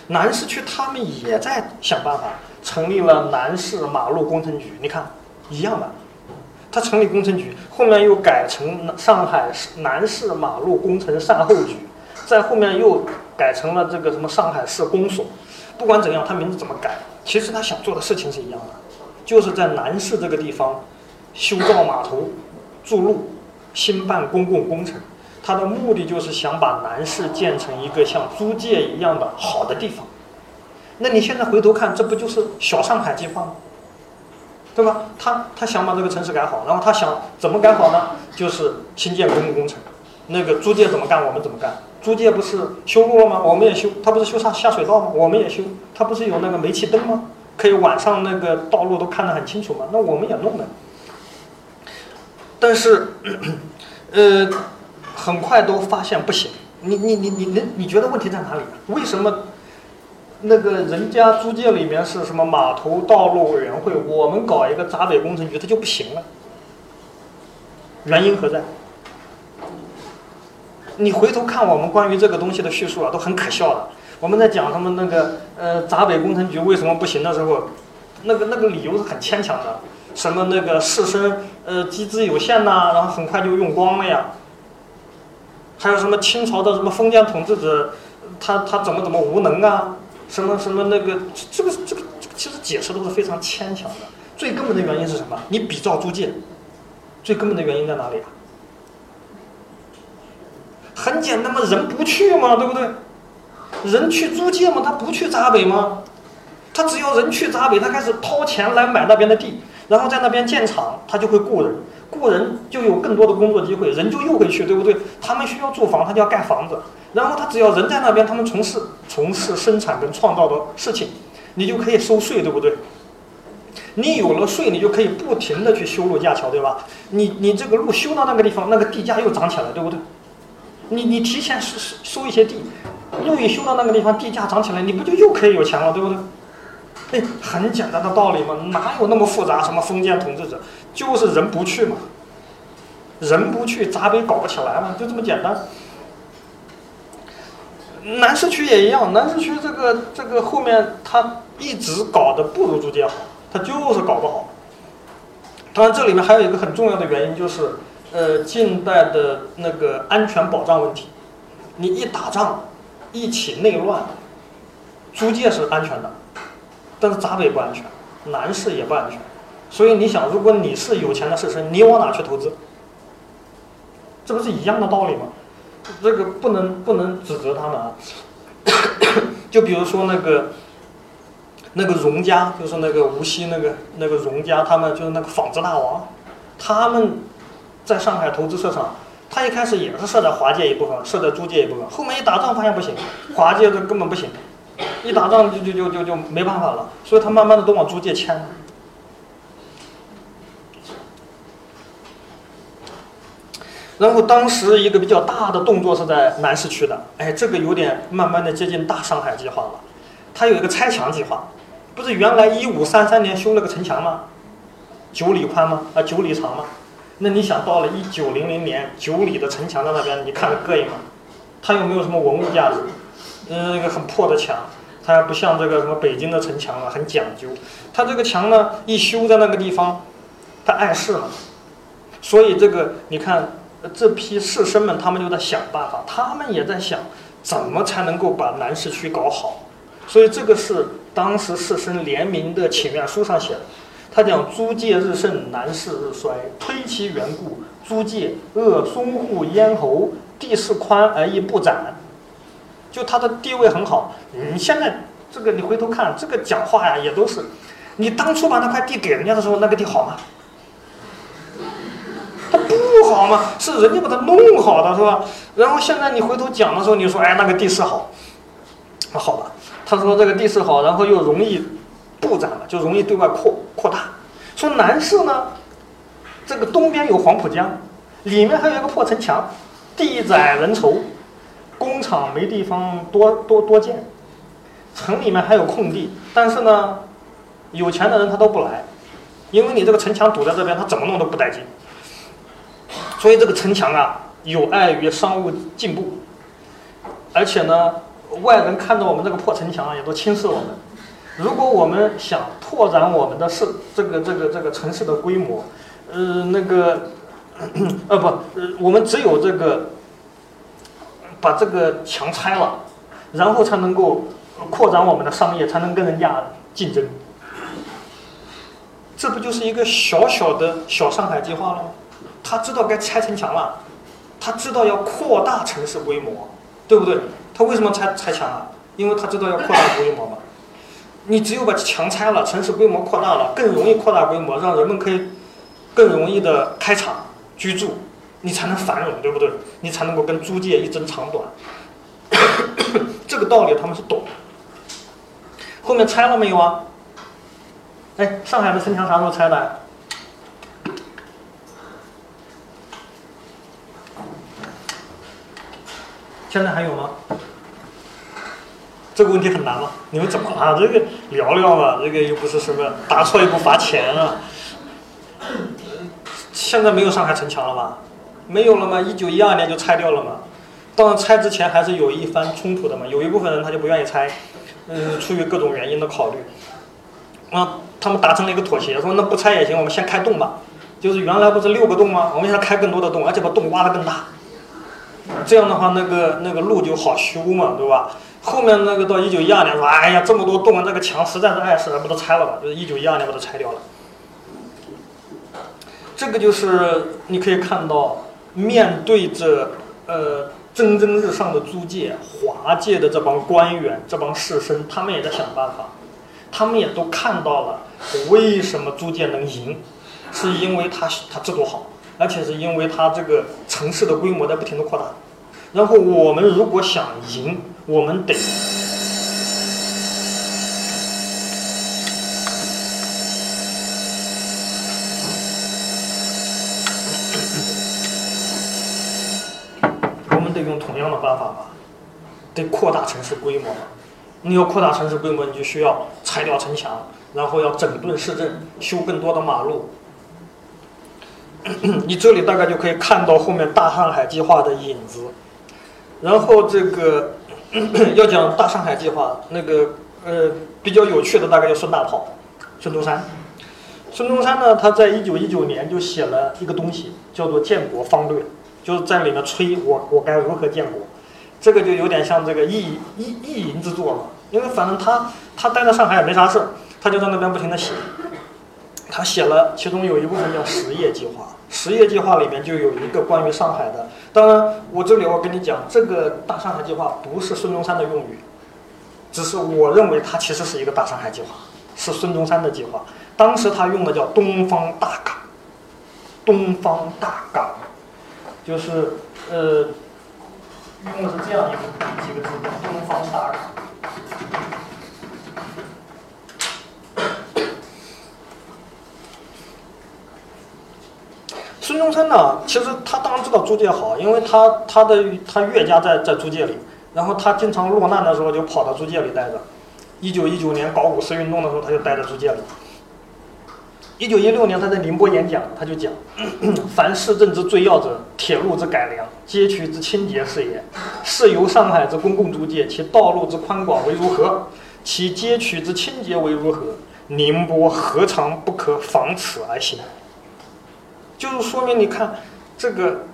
南市区他们也在想办法成立了南市马路工程局，你看一样的，他成立工程局，后面又改成上海南市马路工程善后局，在后面又改成了这个什么上海市公所。不管怎样，他名字怎么改，其实他想做的事情是一样的，就是在南市这个地方修造码头、筑路、兴办公共工程。他的目的就是想把南市建成一个像租界一样的好的地方。那你现在回头看，这不就是小上海计划吗？对吧？他他想把这个城市改好，然后他想怎么改好呢？就是新建公共工程。那个租界怎么干，我们怎么干。租界不是修路了吗？我们也修。他不是修上下水道吗？我们也修。他不是有那个煤气灯吗？可以晚上那个道路都看得很清楚吗？那我们也弄了。但是，呃，很快都发现不行。你你你你你你觉得问题在哪里？为什么那个人家租界里面是什么码头道路委员会，我们搞一个闸北工程局，它就不行了？原因何在？你回头看我们关于这个东西的叙述啊，都很可笑的。我们在讲他们那个呃闸北工程局为什么不行的时候，那个那个理由是很牵强的，什么那个士绅呃集资有限呐、啊，然后很快就用光了呀。还有什么清朝的什么封建统治者，他他怎么怎么无能啊，什么什么那个这个这个这个其实解释都是非常牵强的。最根本的原因是什么？你比照租界，最根本的原因在哪里啊？很简单嘛，人不去嘛，对不对？人去租界嘛，他不去闸北嘛。他只要人去闸北，他开始掏钱来买那边的地，然后在那边建厂，他就会雇人，雇人就有更多的工作机会，人就又会去，对不对？他们需要住房，他就要盖房子，然后他只要人在那边，他们从事从事生产跟创造的事情，你就可以收税，对不对？你有了税，你就可以不停的去修路架桥，对吧？你你这个路修到那个地方，那个地价又涨起来，对不对？你你提前收收一些地，路一修到那个地方，地价涨起来，你不就又可以有钱了，对不对？哎，很简单的道理嘛，哪有那么复杂？什么封建统治者，就是人不去嘛，人不去，闸北搞不起来嘛，就这么简单。南市区也一样，南市区这个这个后面他一直搞得不如租界好，他就是搞不好。当然，这里面还有一个很重要的原因就是。呃，近代的那个安全保障问题，你一打仗，一起内乱，租界是安全的，但是闸北不安全，南市也不安全，所以你想，如果你是有钱的士绅，你往哪去投资？这不是一样的道理吗？这个不能不能指责他们啊。就比如说那个那个荣家，就是那个无锡那个那个荣家，他们就是那个纺织大王，他们在上海投资市场，他一开始也是设在华界一部分，设在租界一部分，后面一打仗发现不行，华界这根本不行，一打仗就就就就就没办法了，所以他慢慢的都往租界迁了。然后当时一个比较大的动作是在南市区的，哎，这个有点慢慢的接近大上海计划了。它有一个拆墙计划，不是原来一五三三年修了个城墙吗？九里宽吗？啊，九里长吗？那你想到了一九零零年九里的城墙在那边，你看着膈应吗？它又没有什么文物价值，嗯，那个很破的墙，它还不像这个什么北京的城墙啊，很讲究。它这个墙呢，一修在那个地方，它碍事了，所以这个你看。这批士绅们，他们就在想办法，他们也在想怎么才能够把南市区搞好。所以这个是当时士绅联名的请愿书上写的，他讲租界日盛，南市日衰，推其缘故，租界扼淞沪咽喉，地势宽而亦不展。就他的地位很好，你现在这个你回头看这个讲话呀，也都是你当初把那块地给人家的时候，那个地好吗？它不好嘛，是人家把它弄好的，是吧？然后现在你回头讲的时候，你说哎那个地势好，那好吧，他说这个地势好，然后又容易布展了，就容易对外扩扩大。说南市呢，这个东边有黄浦江，里面还有一个破城墙，地窄人稠，工厂没地方多多多建，城里面还有空地，但是呢，有钱的人他都不来，因为你这个城墙堵在这边，他怎么弄都不带劲。所以这个城墙啊，有碍于商务进步，而且呢，外人看着我们这个破城墙啊，也都轻视我们。如果我们想拓展我们的市这个这个这个城市的规模，呃，那个，呃不，呃，我们只有这个把这个墙拆了，然后才能够扩展我们的商业，才能跟人家竞争。这不就是一个小小的小上海计划了吗？他知道该拆城墙了，他知道要扩大城市规模，对不对？他为什么拆拆墙啊？因为他知道要扩大规模嘛。你只有把墙拆了，城市规模扩大了，更容易扩大规模，让人们可以更容易的开厂居住，你才能繁荣，对不对？你才能够跟租界一争长短。这个道理他们是懂。后面拆了没有啊？哎，上海的城墙啥时候拆的？现在还有吗？这个问题很难吗？你们怎么啊？这个聊聊吧，这个又不是什么打错一步罚钱啊。现在没有上海城墙了吧？没有了吗？一九一二年就拆掉了嘛。当然拆之前还是有一番冲突的嘛。有一部分人他就不愿意拆，嗯，出于各种原因的考虑。啊，他们达成了一个妥协，说那不拆也行，我们先开洞吧。就是原来不是六个洞吗？我们现在开更多的洞，而且把洞挖得更大。这样的话，那个那个路就好修嘛，对吧？后面那个到一九一二年说，哎呀，这么多洞，那个墙实在是碍事，把它拆了吧。就是一九一二年把它拆掉了。这个就是你可以看到，面对着呃蒸蒸日上的租界、华界的这帮官员、这帮士绅，他们也在想办法，他们也都看到了为什么租界能赢，是因为他他制度好。而且是因为它这个城市的规模在不停的扩大，然后我们如果想赢，我们得我们得用同样的办法吧，得扩大城市规模。你要扩大城市规模，你就需要拆掉城墙，然后要整顿市政，修更多的马路。你这里大概就可以看到后面大上海计划的影子。然后这个要讲大上海计划，那个呃比较有趣的大概就孙大炮，孙中山。孙中山呢，他在一九一九年就写了一个东西，叫做《建国方略》，就是在里面吹我我该如何建国。这个就有点像这个意意意淫之作了，因为反正他他待在上海也没啥事，他就在那边不停的写。他写了，其中有一部分叫实业计划，实业计划里面就有一个关于上海的。当然我这里我跟你讲，这个大上海计划不是孙中山的用语，只是我认为它其实是一个大上海计划，是孙中山的计划。当时他用的叫东方大港，东方大港就是呃用的是这样一个几个字，东方大港。孙中山呢，其实他当然知道租界好，因为他他的他岳家在在租界里，然后他经常落难的时候就跑到租界里待着。一九一九年搞五四运动的时候，他就待在租界里。一九一六年，他在宁波演讲，他就讲：凡市政之最要者，铁路之改良，街区之清洁事业，是由上海之公共租界，其道路之宽广为如何，其街区之清洁为如何，宁波何尝不可仿此而行？就是说明，你看这个，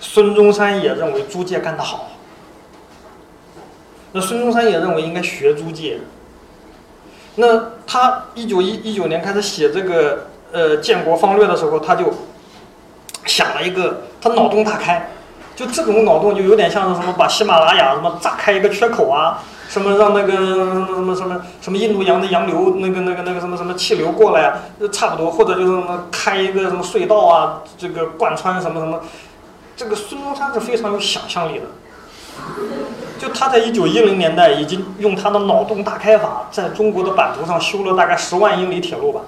孙中山也认为租界干得好。那孙中山也认为应该学租界。那他一九一九年开始写这个呃建国方略的时候，他就想了一个，他脑洞大开，就这种脑洞就有点像什么把喜马拉雅什么炸开一个缺口啊，什么让那个什么什么什么印度洋的洋流那个那个那个什么什么气流过来啊，差不多，或者就是什么开一个什么隧道啊，这个贯穿什么什么，这个孙中山是非常有想象力的。就他在一九一零年代已经用他的脑洞大开法，在中国的版图上修了大概十万英里铁路吧，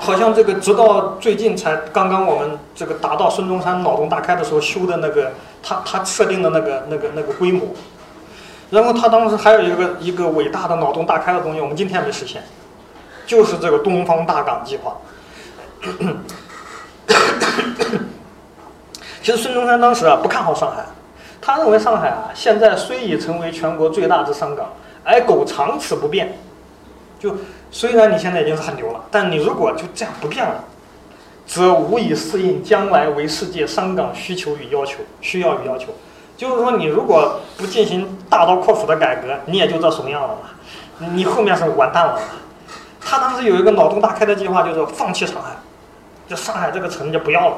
好像这个直到最近才刚刚我们这个达到孙中山脑洞大开的时候修的那个他他设定的那个那个那个规模。然后他当时还有一个一个伟大的脑洞大开的东西，我们今天没实现，就是这个东方大港计划。其实孙中山当时啊不看好上海。他认为上海啊，现在虽已成为全国最大之商港，而苟长此不变。就虽然你现在已经是很牛了，但你如果就这样不变了，则无以适应将来为世界商港需求与要求，需要与要求。就是说，你如果不进行大刀阔斧的改革，你也就这怂样了嘛，你后面是完蛋了嘛。他当时有一个脑洞大开的计划，就是放弃上海，就上海这个城就不要了，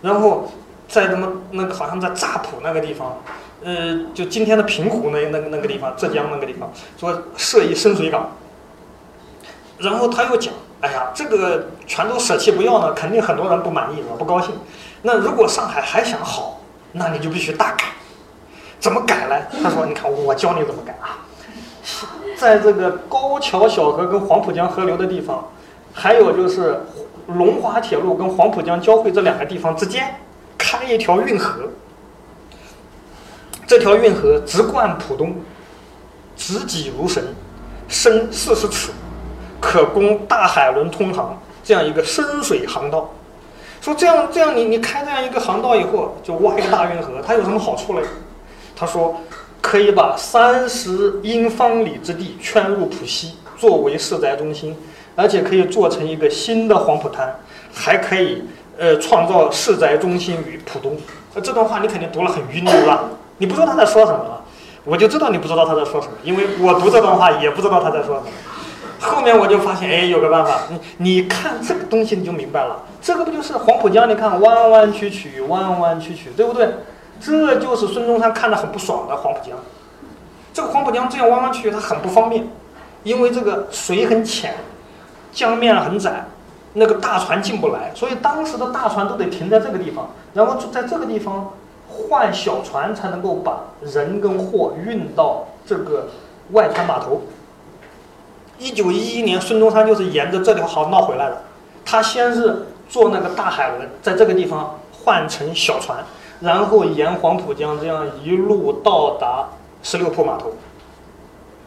然后。在什么那个好像在乍浦那个地方，呃，就今天的平湖那那个那个地方，浙江那个地方，说设一深水港。然后他又讲，哎呀，这个全都舍弃不要呢，肯定很多人不满意，不高兴。那如果上海还想好，那你就必须大改。怎么改呢？他说，你看我教你怎么改啊，在这个高桥小河跟黄浦江合流的地方，还有就是龙华铁路跟黄浦江交汇这两个地方之间。开一条运河，这条运河直贯浦东，直己如神，深四十尺，可供大海轮通航，这样一个深水航道。说这样这样你你开这样一个航道以后，就挖一个大运河，它有什么好处嘞？他说，可以把三十英方里之地圈入浦西，作为市宅中心，而且可以做成一个新的黄浦滩，还可以。呃，创造市宅中心与浦东，呃，这段话你肯定读了很晕头了，你不知道他在说什么了，我就知道你不知道他在说什么，因为我读这段话也不知道他在说什么。后面我就发现，哎，有个办法，你你看这个东西你就明白了，这个不就是黄浦江？你看弯弯曲曲，弯弯曲曲，对不对？这就是孙中山看着很不爽的黄浦江。这个黄浦江这样弯弯曲曲，它很不方便，因为这个水很浅，江面很窄。那个大船进不来，所以当时的大船都得停在这个地方，然后在这个地方换小船才能够把人跟货运到这个外滩码头。一九一一年，孙中山就是沿着这条航道回来的。他先是坐那个大海轮，在这个地方换成小船，然后沿黄浦江这样一路到达十六铺码头。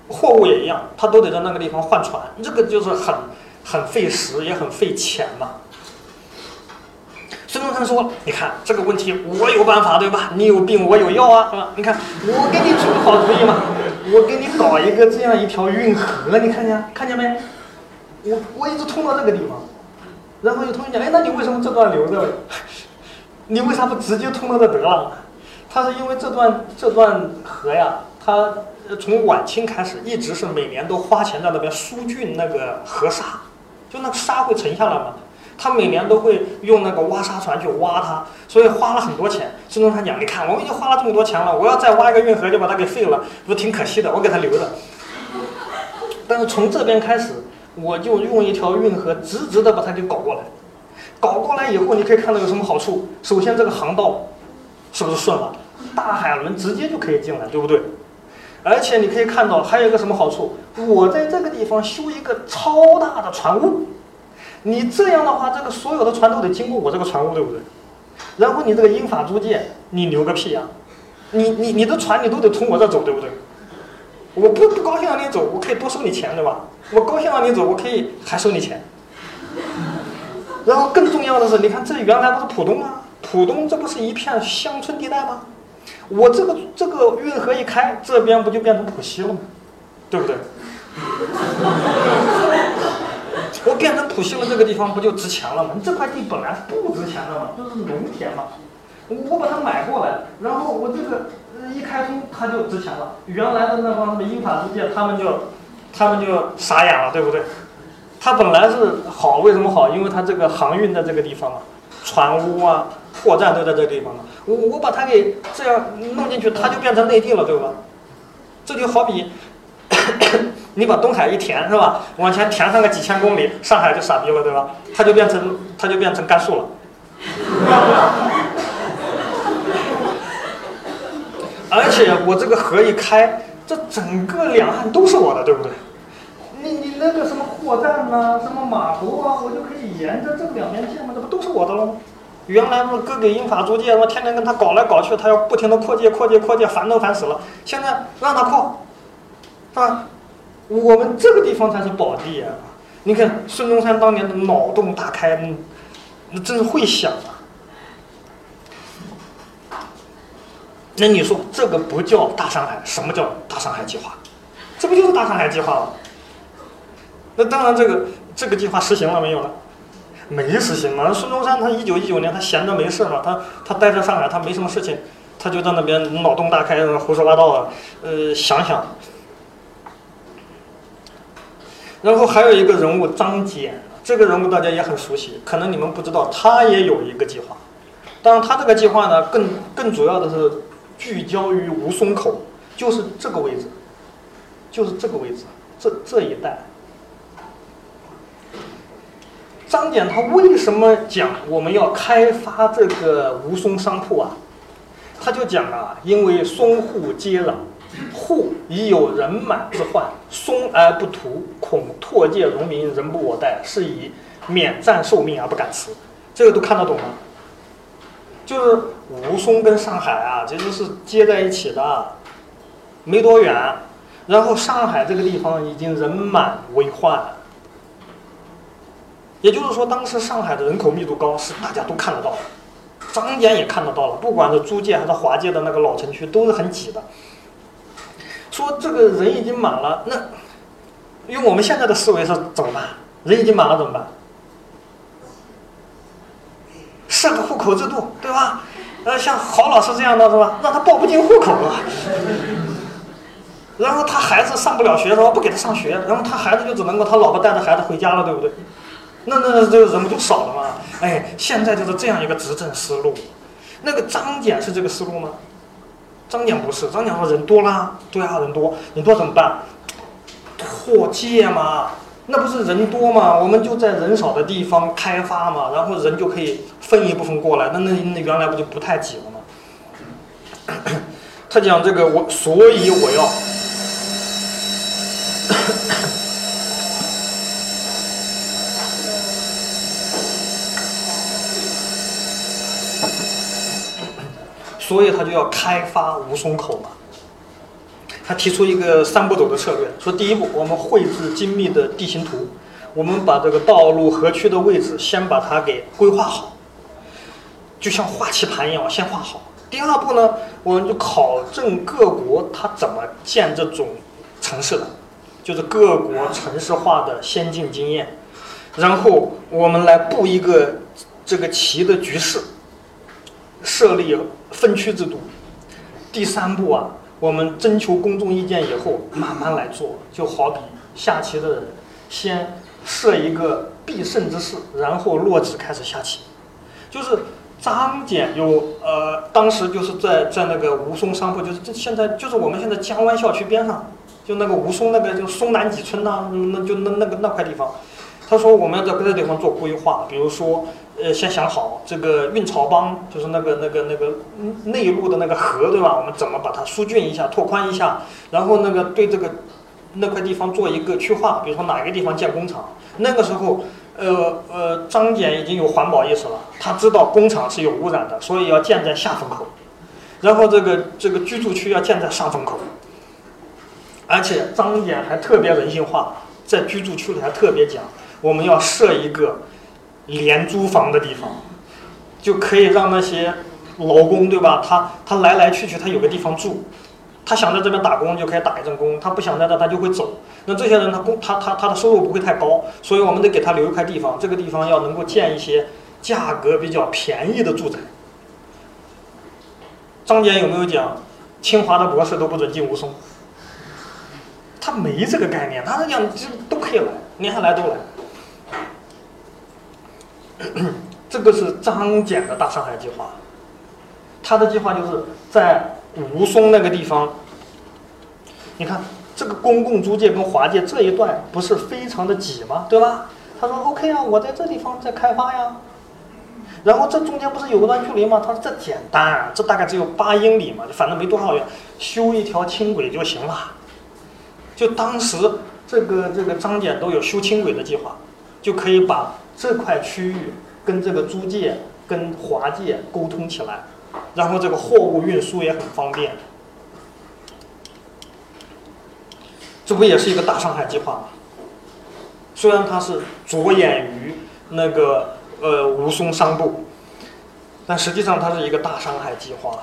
货物也一样，他都得在那个地方换船，这个就是很。很费时也很费钱嘛。孙中山说，你看这个问题我有办法，对吧？你有病我有药啊，是吧？你看我给你出个好主意嘛，我给你搞一个这样一条运河，你看见看见没？我我一直通到这个地方。然后有同学讲，哎，那你为什么这段留着？你为啥不直接通到这得了？他是因为这段这段河呀，它从晚清开始一直是每年都花钱在那边疏浚那个河沙，就那个沙会沉下来嘛，他每年都会用那个挖沙船去挖它，所以花了很多钱。孙中山讲，你看我们已经花了这么多钱了，我要再挖一个运河就把它给废了，不是挺可惜的？我给它留着。但是从这边开始，我就用一条运河直直的把它给搞过来。搞过来以后，你可以看到有什么好处。首先，这个航道是不是顺了？大海轮直接就可以进来，对不对？而且你可以看到还有一个什么好处？我在这个地方修一个超大的船坞，你这样的话，这个所有的船都得经过我这个船坞，对不对？然后你这个英法租界，你牛个屁呀、啊！你你你的船你都得从我这走，对不对？我不不高兴让你走，我可以多收你钱，对吧？我高兴让你走，我可以还收你钱。然后更重要的是，你看这原来不是浦东吗？浦东这不是一片乡村地带吗？我这个这个运河一开，这边不就变成浦西了吗？对不对？我变成浦西了，这个地方不就值钱了吗？这块地本来不值钱的嘛，就是农田嘛。我把它买过来，然后我这个一开通，它就值钱了。原来的那帮什么英法租界，他们就他们就傻眼了，对不对？它本来是好，为什么好？因为它这个航运在这个地方嘛，船坞啊。破绽都在这个地方了，我我把它给这样弄进去，它就变成内地了，对吧？这就好比咳咳你把东海一填，是吧？往前填上个几千公里，上海就傻逼了，对吧？它就变成它就变成甘肃了。而且我这个河一开，这整个两岸都是我的，对不对？你你那个什么货站呐、啊，什么码头啊，我就可以沿着这个两边线嘛，这不都是我的了吗？原来不是割给英法租界，我天天跟他搞来搞去，他要不停的扩界、扩界、扩界，烦都烦死了。现在让他扩，啊，我们这个地方才是宝地啊！你看孙中山当年的脑洞大开，真是会想啊。那你说这个不叫大上海，什么叫大上海计划？这不就是大上海计划吗？那当然，这个这个计划实行了没有呢？没实行嘛？孙中山他一九一九年他闲着没事嘛，他他待在上海他没什么事情，他就在那边脑洞大开，胡说八道啊，呃想想。然后还有一个人物张謇，这个人物大家也很熟悉，可能你们不知道，他也有一个计划，当然他这个计划呢更更主要的是聚焦于吴淞口，就是这个位置，就是这个位置，这这一带。张謇他为什么讲我们要开发这个吴淞商埠啊？他就讲啊，因为淞沪接壤，沪已有人满之患，淞而不图，恐拓界农民人不我待，是以免战受命而不敢辞。这个都看得懂吗？就是吴淞跟上海啊，这就是接在一起的，没多远。然后上海这个地方已经人满为患。也就是说，当时上海的人口密度高，是大家都看得到的，张謇也看得到了。不管是租界还是华界的那个老城区，都是很挤的。说这个人已经满了，那用我们现在的思维是怎么办？人已经满了怎么办？设个户口制度，对吧？呃，像郝老师这样的是吧？让他报不进户口了。然后他孩子上不了学的话，不给他上学，然后他孩子就只能够他老婆带着孩子回家了，对不对？那那这个人不就少了吗？哎，现在就是这样一个执政思路。那个张謇是这个思路吗？张謇不是，张謇说人多啦，对啊，人多，人多怎么办？拓界嘛，那不是人多嘛，我们就在人少的地方开发嘛，然后人就可以分一部分过来，那那那原来不就不太挤了吗？他讲这个我，所以我要。所以他就要开发吴淞口嘛。他提出一个三步走的策略，说第一步，我们绘制精密的地形图，我们把这个道路、河区的位置先把它给规划好，就像画棋盘一样，先画好。第二步呢，我们就考证各国它怎么建这种城市的，就是各国城市化的先进经验，然后我们来布一个这个棋的局势。设立分区制度。第三步啊，我们征求公众意见以后慢慢来做，就好比下棋的人先设一个必胜之势，然后落子开始下棋。就是张謇有呃，当时就是在在那个吴淞商埠，就是这现在就是我们现在江湾校区边上，就那个吴淞那个就松南几村呐、啊，那就那那个那块地方。他说我们要在这个地方做规划，比如说，呃，先想好这个运漕帮，就是那个那个那个内陆的那个河，对吧？我们怎么把它疏浚一下、拓宽一下，然后那个对这个那块地方做一个区划，比如说哪一个地方建工厂。那个时候，呃呃，张謇已经有环保意识了，他知道工厂是有污染的，所以要建在下风口，然后这个这个居住区要建在上风口，而且张謇还特别人性化，在居住区里还特别讲。我们要设一个廉租房的地方，就可以让那些劳工，对吧？他他来来去去，他有个地方住，他想在这边打工就可以打一阵工，他不想在这他就会走。那这些人他工他他他的收入不会太高，所以我们得给他留一块地方，这个地方要能够建一些价格比较便宜的住宅。张謇有没有讲，清华的博士都不准进吴淞？他没这个概念，他是讲这都可以来，年下来都来。这个是张謇的大上海计划，他的计划就是在吴淞那个地方。你看这个公共租界跟华界这一段不是非常的挤吗？对吧？他说 OK 啊，我在这地方在开发呀。然后这中间不是有一段距离吗？他说这简单、啊，这大概只有八英里嘛，反正没多少远，修一条轻轨就行了。就当时这个这个张謇都有修轻轨的计划，就可以把这块区域跟这个租界跟华界沟通起来，然后这个货物运输也很方便。这不也是一个大上海计划吗？虽然它是着眼于那个呃吴淞商埠，但实际上它是一个大上海计划。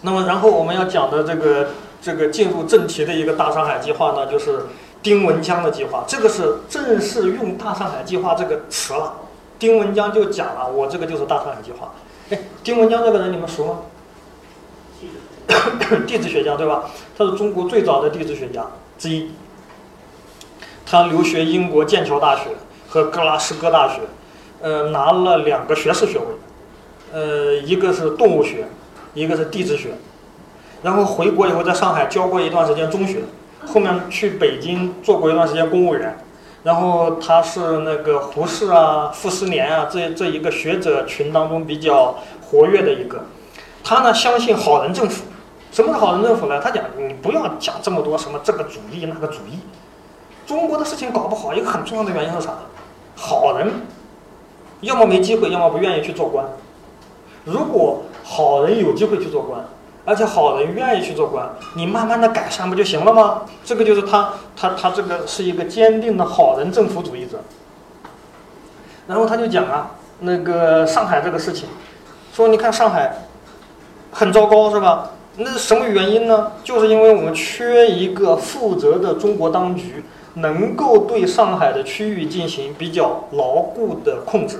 那么然后我们要讲的这个这个进入正题的一个大上海计划呢，就是丁文江的计划。这个是正式用大上海计划这个词了，丁文江就讲了，我这个就是大上海计划。哎，丁文江这个人你们熟吗？地质学家，对吧？他是中国最早的地质学家之一，他留学英国剑桥大学和格拉斯哥大学，呃拿了两个学士学位，呃一个是动物学，一个是地质学。然后回国以后在上海教过一段时间中学，后面去北京做过一段时间公务员。然后他是那个胡适啊、傅斯年啊这这一个学者群当中比较活跃的一个。他呢相信好人政府。什么是好人政府呢？他讲你不要讲这么多什么这个主义那个主义，中国的事情搞不好一个很重要的原因是啥？好人要么没机会，要么不愿意去做官。如果好人有机会去做官，而且好人愿意去做官，你慢慢的改善不就行了吗？这个就是他他他这个是一个坚定的好人政府主义者。然后他就讲啊，那个上海这个事情，说你看上海很糟糕是吧？那什么原因呢？就是因为我们缺一个负责的中国当局，能够对上海的区域进行比较牢固的控制。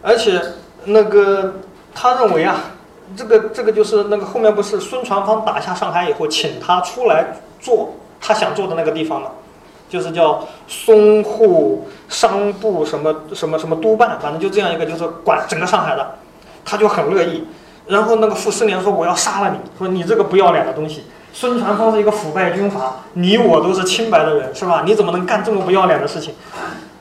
而且那个他认为啊，这个这个就是那个后面不是孙传芳打下上海以后，请他出来做他想做的那个地方呢，就是叫淞沪商埠什么什么什么督办，反正就这样一个，就是管整个上海的，他就很乐意。然后那个傅斯年说我要杀了你，说你这个不要脸的东西，孙传芳是一个腐败军阀，你我都是清白的人是吧？你怎么能干这么不要脸的事情？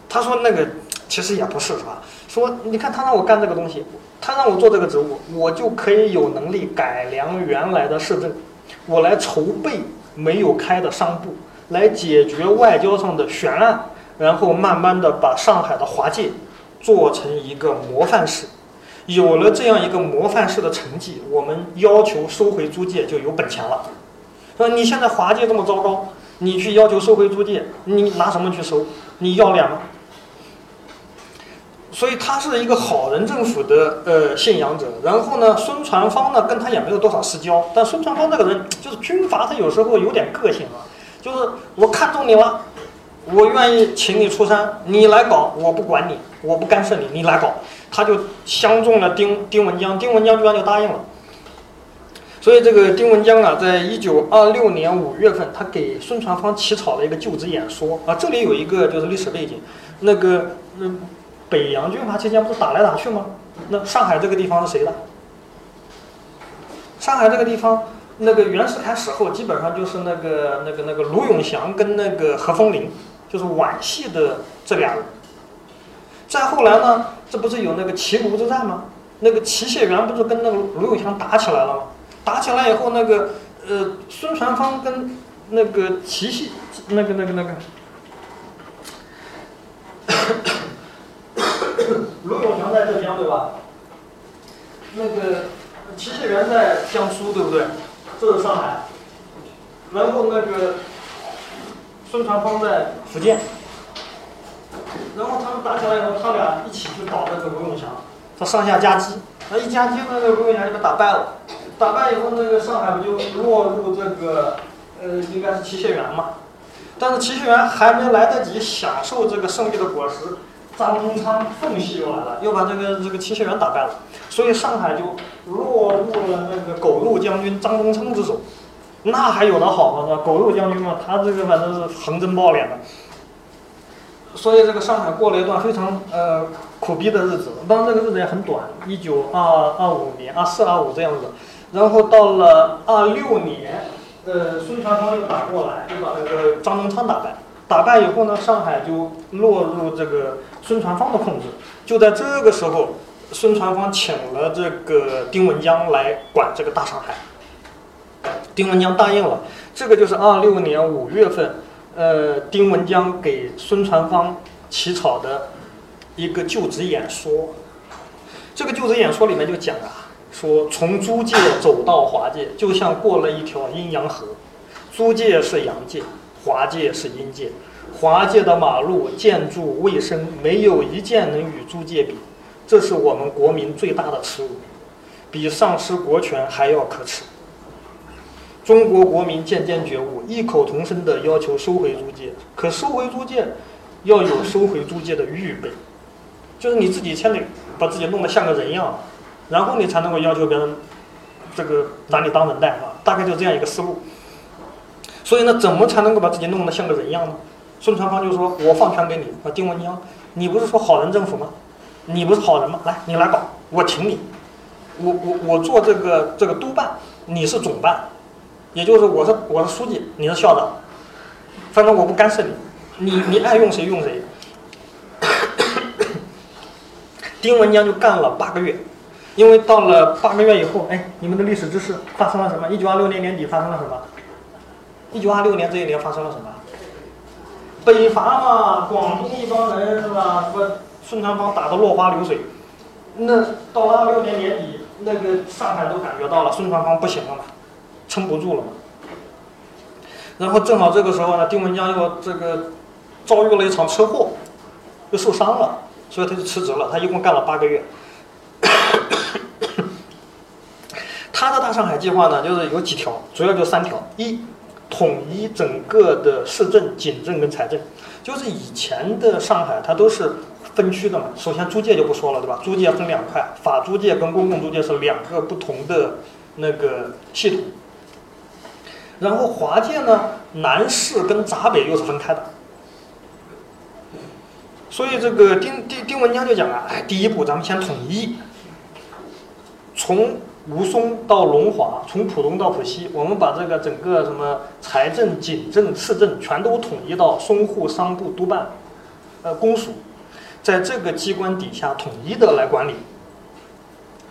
他说那个其实也不是是吧？说你看他让我干这个东西，他让我做这个职务，我就可以有能力改良原来的市政，我来筹备没有开的商埠，来解决外交上的悬案，然后慢慢的把上海的华界做成一个模范市。有了这样一个模范市的成绩，我们要求收回租界就有本钱了。说你现在华界这么糟糕，你去要求收回租界，你拿什么去收？你要脸吗？所以他是一个好人政府的呃信仰者。然后呢，孙传芳呢跟他也没有多少私交，但孙传芳这个人就是军阀，他有时候有点个性啊，就是我看中你了，我愿意请你出山，你来搞，我不管你，我不干涉你，你来搞。他就相中了丁丁文江，丁文江居然就答应了。所以这个丁文江啊，在一九二六年五月份，他给孙传芳起草了一个就职演说啊。这里有一个就是历史背景，那个嗯，北洋军阀期间不是打来打去吗？那上海这个地方是谁的？上海这个地方，那个袁世凯死后，基本上就是那个那个那个卢永祥跟那个何风林，就是皖系的这俩人。再后来呢，这不是有那个旗鼓之战吗？那个祁谢元不是跟那个卢永祥打起来了吗？打起来以后，那个呃，孙传芳跟那个祁谢，那个那个那个卢永祥在浙江对吧？那个祁谢元在江苏对不对？这是上海。然后那个孙传芳在福建。然后他们打起来以后，他俩一起就搞那个卢永祥，他上下夹击，他一夹击，那个卢永祥就被打败了。打败以后，那个上海不就落入这个呃，应该是祁谢元嘛？但是祁谢元还没来得及享受这个胜利的果实，张宗昌、奉系又来了，又把这个这个祁谢元打败了，所以上海就落入了那个狗肉将军张宗昌之手。那还有的好吗？狗肉将军嘛，他这个反正是横征暴敛的。所以这个上海过了一段非常呃苦逼的日子，当然这个日子也很短，一九二二五年、二四二五这样子。然后到了二六年，呃，孙传芳又打过来，就把那个张宗昌打败。打败以后呢，上海就落入这个孙传芳的控制。就在这个时候，孙传芳请了这个丁文江来管这个大上海，丁文江答应了。这个就是二六年五月份。呃，丁文江给孙传芳起草的一个就职演说，这个就职演说里面就讲啊，说从租界走到华界，就像过了一条阴阳河，租界是阳界，华界是阴界，华界的马路、建筑、卫生，没有一件能与租界比，这是我们国民最大的耻辱，比丧失国权还要可耻。中国国民渐渐觉悟，异口同声地要求收回租界。可收回租界，要有收回租界的预备，就是你自己先得把自己弄得像个人样，然后你才能够要求别人这个拿你当人待啊，大概就这样一个思路。所以呢，怎么才能够把自己弄得像个人样呢？孙传芳就说：“我放权给你啊，丁文江，你不是说好人政府吗？你不是好人吗？来，你来搞，我请你，我我我做这个这个督办，你是总办。”也就是我是我是书记，你是校长，反正我不干涉你，你你爱用谁用谁。丁文江就干了八个月，因为到了八个月以后，哎，你们的历史知识发生了什么？一九二六年年底发生了什么？一九二六年这一年发生了什么？北伐嘛，广东一帮人是吧？把孙传芳打得落花流水。那到了二六年年底，那个上海都感觉到了，孙传芳不行了嘛。撑不住了嘛，然后正好这个时候呢，丁文江又这个遭遇了一场车祸，又受伤了，所以他就辞职了。他一共干了八个月。他的大上海计划呢，就是有几条，主要就三条：一，统一整个的市政、警政跟财政。就是以前的上海，它都是分区的嘛。首先租界就不说了，对吧？租界分两块，法租界跟公共租界是两个不同的那个系统。然后华界呢，南市跟闸北又是分开的，所以这个丁丁丁文江就讲了，哎，第一步咱们先统一，从吴淞到龙华，从浦东到浦西，我们把这个整个什么财政、警政、市政全都统一到淞沪商埠督办，呃，公署，在这个机关底下统一的来管理。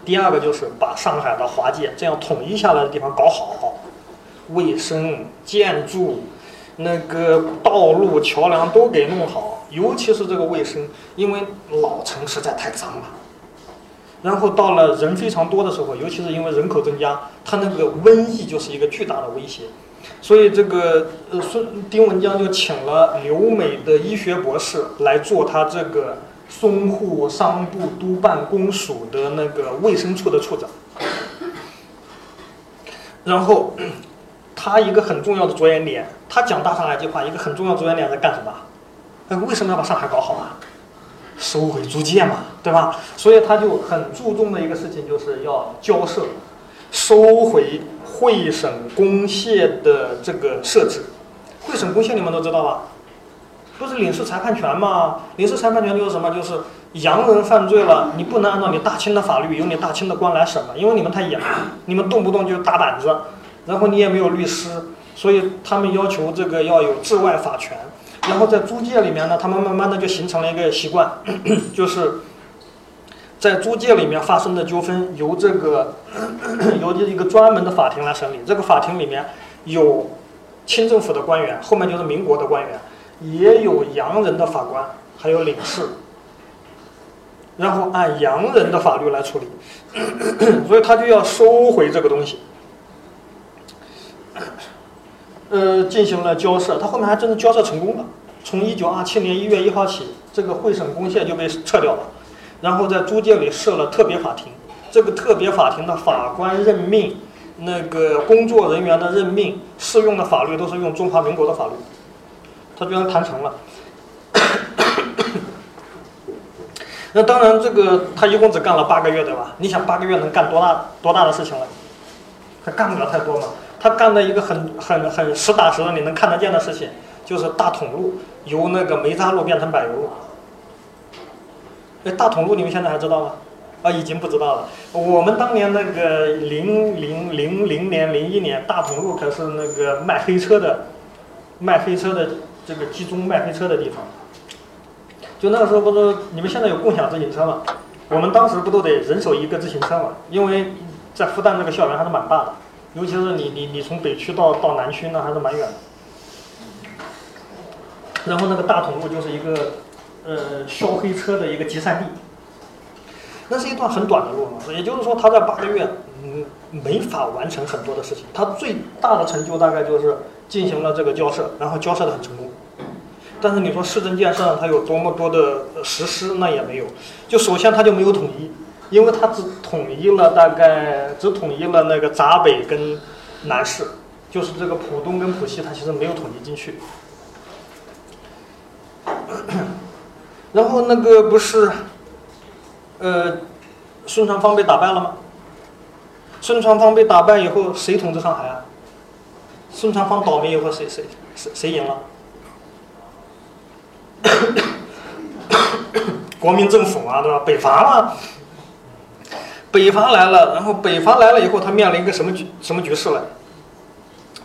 第二个就是把上海的华界这样统一下来的地方搞好。卫生、建筑、那个道路、桥梁都给弄好，尤其是这个卫生，因为老城实在太脏了。然后到了人非常多的时候，尤其是因为人口增加，它那个瘟疫就是一个巨大的威胁。所以这个呃，孙丁文江就请了留美的医学博士来做他这个淞沪商埠督办公署的那个卫生处的处长。然后。他一个很重要的着眼点，他讲大上海计划一个很重要的着眼点在干什么？哎，为什么要把上海搞好啊？收回租界嘛，对吧？所以他就很注重的一个事情就是要交涉，收回会审公廨的这个设置。会审公廨你们都知道吧？不是领事裁判权吗？领事裁判权就是什么？就是洋人犯罪了，你不能按照你大清的法律由你大清的官来审了，因为你们太洋，你们动不动就打板子，然后你也没有律师，所以他们要求这个要有治外法权。然后在租界里面呢，他们慢慢的就形成了一个习惯，就是在租界里面发生的纠纷由这个由一个专门的法庭来审理。这个法庭里面有清政府的官员，后面就是民国的官员，也有洋人的法官，还有领事，然后按洋人的法律来处理。所以他就要收回这个东西，呃，进行了交涉。他后面还真的交涉成功了。从一九二七年一月一号起，这个会审公廨就被撤掉了，然后在租界里设了特别法庭。这个特别法庭的法官任命、那个工作人员的任命、适用的法律都是用中华民国的法律。他居然谈成了。那当然，这个他一共只干了八个月，对吧？你想八个月能干多大多大的事情了？他干不了太多嘛。他干了一个很很很实打实的、你能看得见的事情，就是大统路由那个梅扎路变成柏油路。哎，大统路你们现在还知道吗？啊，已经不知道了。我们当年那个零零零零年、零一年，大统路可是那个卖黑车的、卖黑车的这个集中卖黑车的地方。就那个时候，不是你们现在有共享自行车吗？我们当时不都得人手一个自行车嘛？因为在复旦这个校园还是蛮大的。尤其是你你你从北区到到南区呢，还是蛮远的。然后那个大统路就是一个呃削黑车的一个集散地。那是一段很短的路嘛，也就是说他在八个月嗯没法完成很多的事情。他最大的成就大概就是进行了这个交涉，然后交涉的很成功。但是你说市政建设他有多么多的实施，那也没有。就首先他就没有统一。因为他只统一了大概只统一了那个闸北跟南市，就是这个浦东跟浦西，他其实没有统一进去。然后那个不是，呃，孙传芳被打败了吗？孙传芳被打败以后，谁统治上海啊？孙传芳倒霉以后，谁谁谁谁赢了？国民政府啊，对吧？北伐嘛。北伐来了，然后北伐来了以后，他面临一个什么局什么局势了？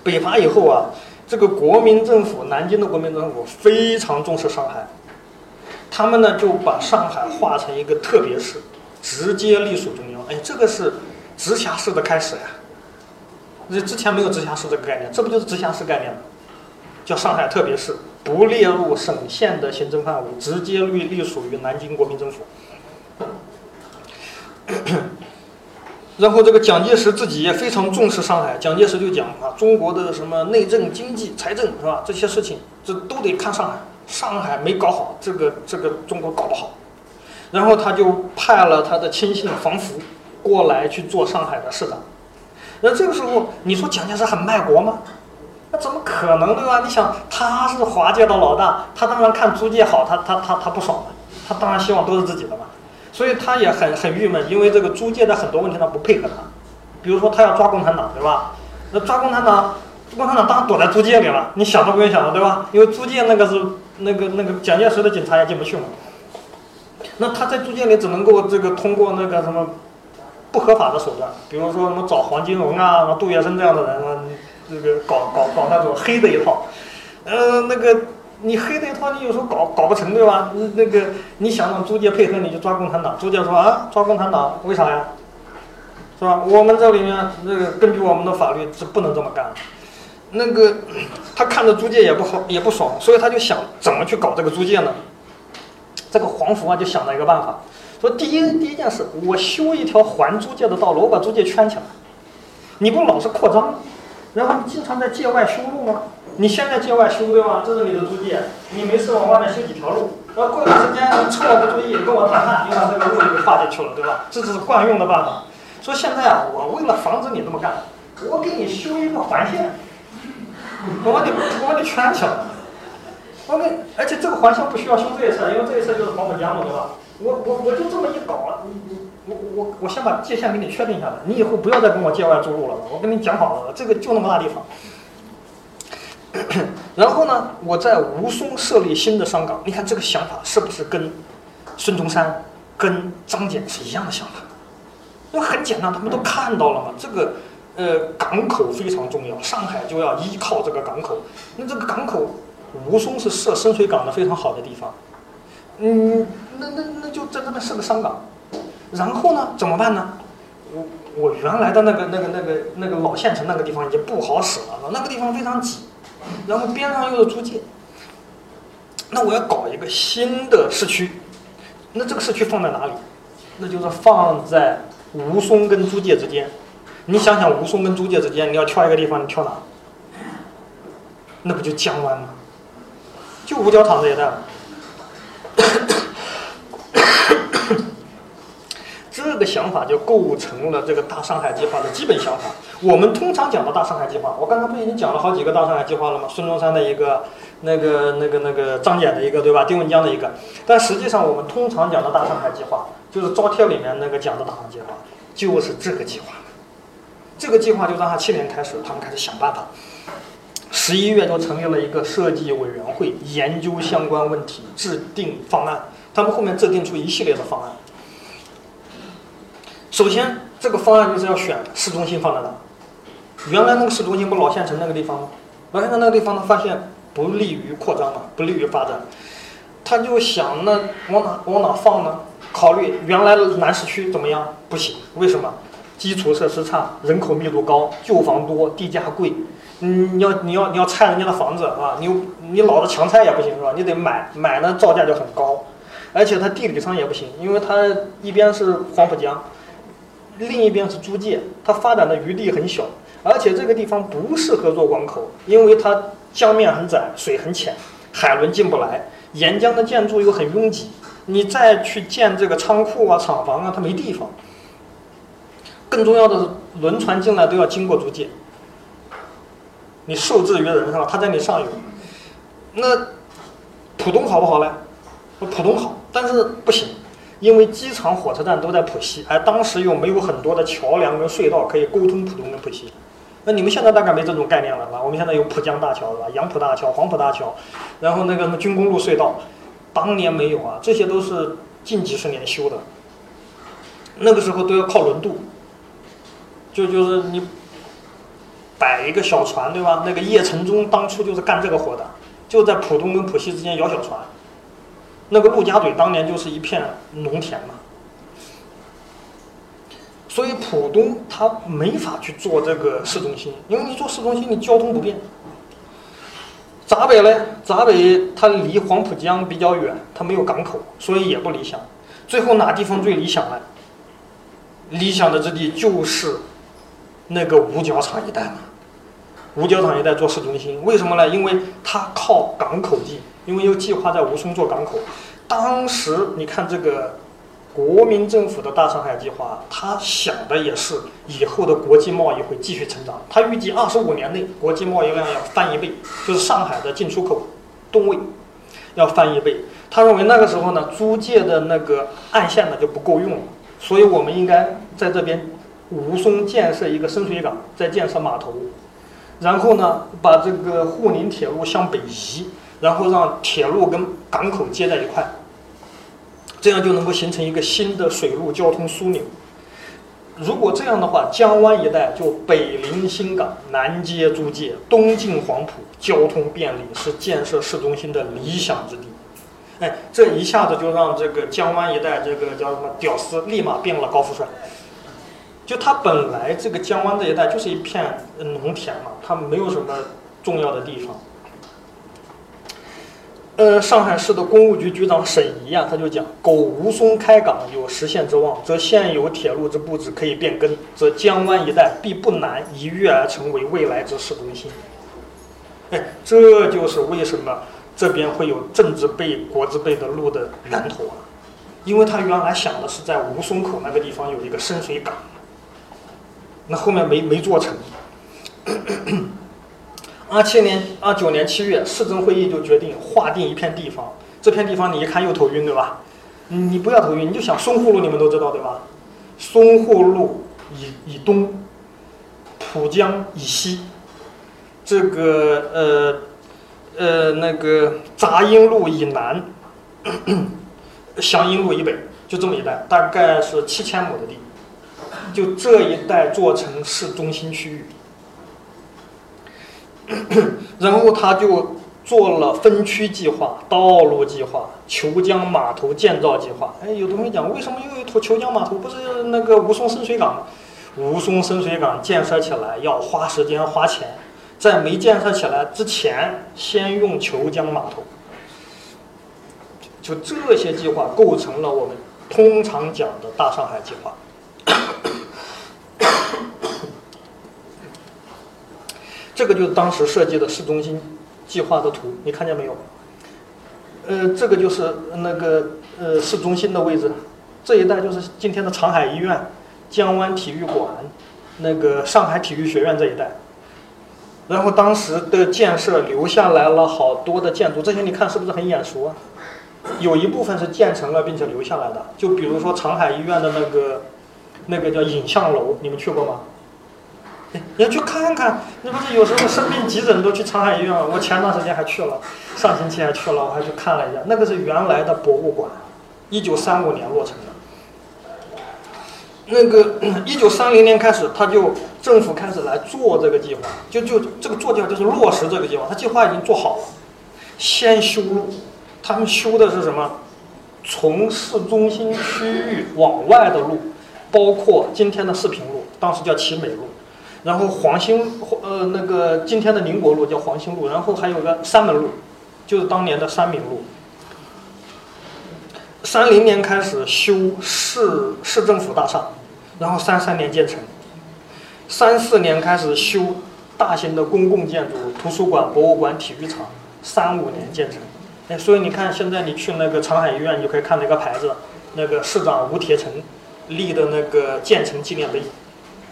北伐以后啊，这个国民政府，南京的国民政府非常重视上海，他们呢就把上海划成一个特别市，直接隶属中央。哎，这个是直辖市的开始呀、啊，这之前没有直辖市这个概念，这不就是直辖市概念吗？叫上海特别市，不列入省县的行政范围，直接隶隶属于南京国民政府。然后这个蒋介石自己也非常重视上海，蒋介石就讲啊，中国的什么内政、经济、财政是吧？这些事情这都得看上海，上海没搞好，这个这个中国搞不好。然后他就派了他的亲信房福过来去做上海的市长。那这个时候你说蒋介石很卖国吗？那怎么可能对吧？你想他是华界的老大，他当然看租界好，他他他他不爽了，他当然希望都是自己的嘛。所以他也很很郁闷，因为这个租界的很多问题他不配合他，比如说他要抓共产党，对吧？那抓共产党，共产党当然躲在租界里了，你想都不用想了，对吧？因为租界那个是那个那个蒋介石的警察也进不去嘛。那他在租界里只能够这个通过那个什么不合法的手段，比如说什么找黄金荣啊、什么杜月笙这样的人啊，这个搞搞搞那种黑的一套，呃，那个。你黑的一套，你有时候搞搞不成，对吧？那个你想让租界配合你，就抓共产党。租界说啊，抓共产党，为啥呀？是吧？我们这里面那个根据我们的法律是不能这么干的。那个他看着租界也不好，也不爽，所以他就想怎么去搞这个租界呢？这个黄福啊，就想了一个办法，说第一第一件事，我修一条环租界的道路，我把租界圈起来。你不老是扩张，然后你经常在界外修路吗？你现在界外修对吗？这是你的租界，你没事往外面修几条路，然后过段时间趁我不注意跟我谈判，又把这个路就给划进去了，对吧？这只是惯用的办法。说现在啊，我为了防止你这么干，我给你修一个环线，我把你我把你圈起来。我给，而且这个环线不需要修这一侧，因为这一侧就是黄浦江路，对吧？我我我就这么一搞，你你我我我先把界限给你确定一下来，你以后不要再跟我界外注入了，我跟你讲好了，这个就那么大地方。然后呢，我在吴淞设立新的商港，你看这个想法是不是跟孙中山、跟张謇是一样的想法？因为很简单，他们都看到了嘛，这个呃港口非常重要，上海就要依靠这个港口，那这个港口吴淞是设深水港的非常好的地方，嗯，那那那就在这边设个商港，然后呢怎么办呢？我我原来的那个那个那个那个老县城那个地方已经不好使了，那个地方非常挤。然后边上又是租界，那我要搞一个新的市区，那这个市区放在哪里？那就是放在吴淞跟租界之间。你想想，吴淞跟租界之间，你要挑一个地方，你挑哪？那不就江湾吗？就五角场这一带了。这个想法就构成了这个大上海计划的基本想法。我们通常讲到大上海计划，我刚才不是已经讲了好几个大上海计划了吗？孙中山的一个，那个、那个、那个张謇的一个，对吧？丁文江的一个。但实际上，我们通常讲的大上海计划，就是招贴里面那个讲的大上海计划，就是这个计划。这个计划就在七年开始，他们开始想办法。十一月就成立了一个设计委员会，研究相关问题，制定方案。他们后面制定出一系列的方案。首先，这个方案就是要选市中心放在哪。原来那个市中心不老县城那个地方吗？老县城那个地方，他发现不利于扩张嘛，不利于发展，他就想那往哪往哪放呢？考虑原来的南市区怎么样？不行，为什么？基础设施差，人口密度高，旧房多，地价贵。你要你要你要拆人家的房子啊，你你老的强拆也不行是吧？你得买买呢，造价就很高，而且它地理上也不行，因为它一边是黄浦江。另一边是租界，它发展的余地很小，而且这个地方不适合做港口，因为它江面很窄，水很浅，海轮进不来，沿江的建筑又很拥挤，你再去建这个仓库啊、厂房啊，它没地方。更重要的是，轮船进来都要经过租界，你受制于人上，它在你上游。那浦东好不好嘞？浦东好，但是不行。因为机场、火车站都在浦西，而当时又没有很多的桥梁跟隧道可以沟通浦东跟浦西。那你们现在大概没这种概念了吧？我们现在有浦江大桥是吧？杨浦大桥、黄浦大桥，然后那个什么军工路隧道，当年没有啊，这些都是近几十年修的。那个时候都要靠轮渡，就就是你摆一个小船对吧？那个叶承忠当初就是干这个活的，就在浦东跟浦西之间摇小船。那个陆家嘴当年就是一片农田嘛，所以浦东它没法去做这个市中心，因为你做市中心你交通不便。闸北嘞，闸北它离黄浦江比较远，它没有港口，所以也不理想。最后哪地方最理想呢？理想的之地就是那个五角场一带嘛。五角场一带做市中心，为什么呢？因为它靠港口近。因为又计划在吴淞做港口，当时你看这个国民政府的大上海计划，他想的也是以后的国际贸易会继续成长，他预计二十五年内国际贸易量要翻一倍，就是上海的进出口吨位要翻一倍。他认为那个时候呢，租界的那个岸线呢就不够用了，所以我们应该在这边吴淞建设一个深水港，再建设码头，然后呢把这个沪宁铁路向北移。然后让铁路跟港口接在一块，这样就能够形成一个新的水陆交通枢纽。如果这样的话，江湾一带就北临新港，南接租界，东进黄埔，交通便利，是建设市中心的理想之地。哎，这一下子就让这个江湾一带这个叫什么屌丝立马变了高富帅。就他本来这个江湾这一带就是一片农田嘛，它没有什么重要的地方。呃，上海市的公务局局长沈仪啊，他就讲：“苟吴淞开港有实现之望，则现有铁路之布置可以变更，则江湾一带必不难一跃而成为未来之市中心。”哎，这就是为什么这边会有政治背、国字背的路的源头啊，因为他原来想的是在吴淞口那个地方有一个深水港，那后面没没做成。二七年、二九年七月，市政会议就决定划定一片地方，这片地方你一看又头晕，对吧？嗯，你不要头晕，你就想淞沪路，你们都知道对吧？淞沪路以以东，浦江以西，这个呃呃那个杂音路以南，咳咳祥音路以北，就这么一带，大概是七千亩的地，就这一带做成市中心区域。然后他就做了分区计划、道路计划、虬江码头建造计划。哎，有同学讲，为什么又有虬江码头？不是那个吴淞深水港吗？吴淞深水港建设起来要花时间、花钱，在没建设起来之前，先用虬江码头。就这些计划构成了我们通常讲的大上海计划。这个就是当时设计的市中心计划的图，你看见没有？呃，这个就是那个呃市中心的位置，这一带就是今天的长海医院、江湾体育馆、那个上海体育学院这一带。然后当时的建设留下来了好多的建筑，这些你看是不是很眼熟啊？有一部分是建成了并且留下来的，就比如说长海医院的那个那个叫影像楼，你们去过吗？你要去看看，你不是有时候生病急诊都去长海医院吗？我前段时间还去了，上星期还去了，我还去看了一下，那个是原来的博物馆，一九三五年落成的。那个一九三零年开始，他就政府开始来做这个计划，就就这个做计划就是落实这个计划，他计划已经做好了，先修路，他们修的是什么？从市中心区域往外的路，包括今天的四平路，当时叫齐美路。然后黄兴呃那个今天的宁国路叫黄兴路，然后还有个三门路，就是当年的三明路。三零年开始修市市政府大厦，然后三三年建成，三四年开始修大型的公共建筑，图书馆、博物馆、体育场，三五年建成。哎，所以你看现在你去那个长海医院，你就可以看那个牌子，那个市长吴铁城立的那个建成纪念碑。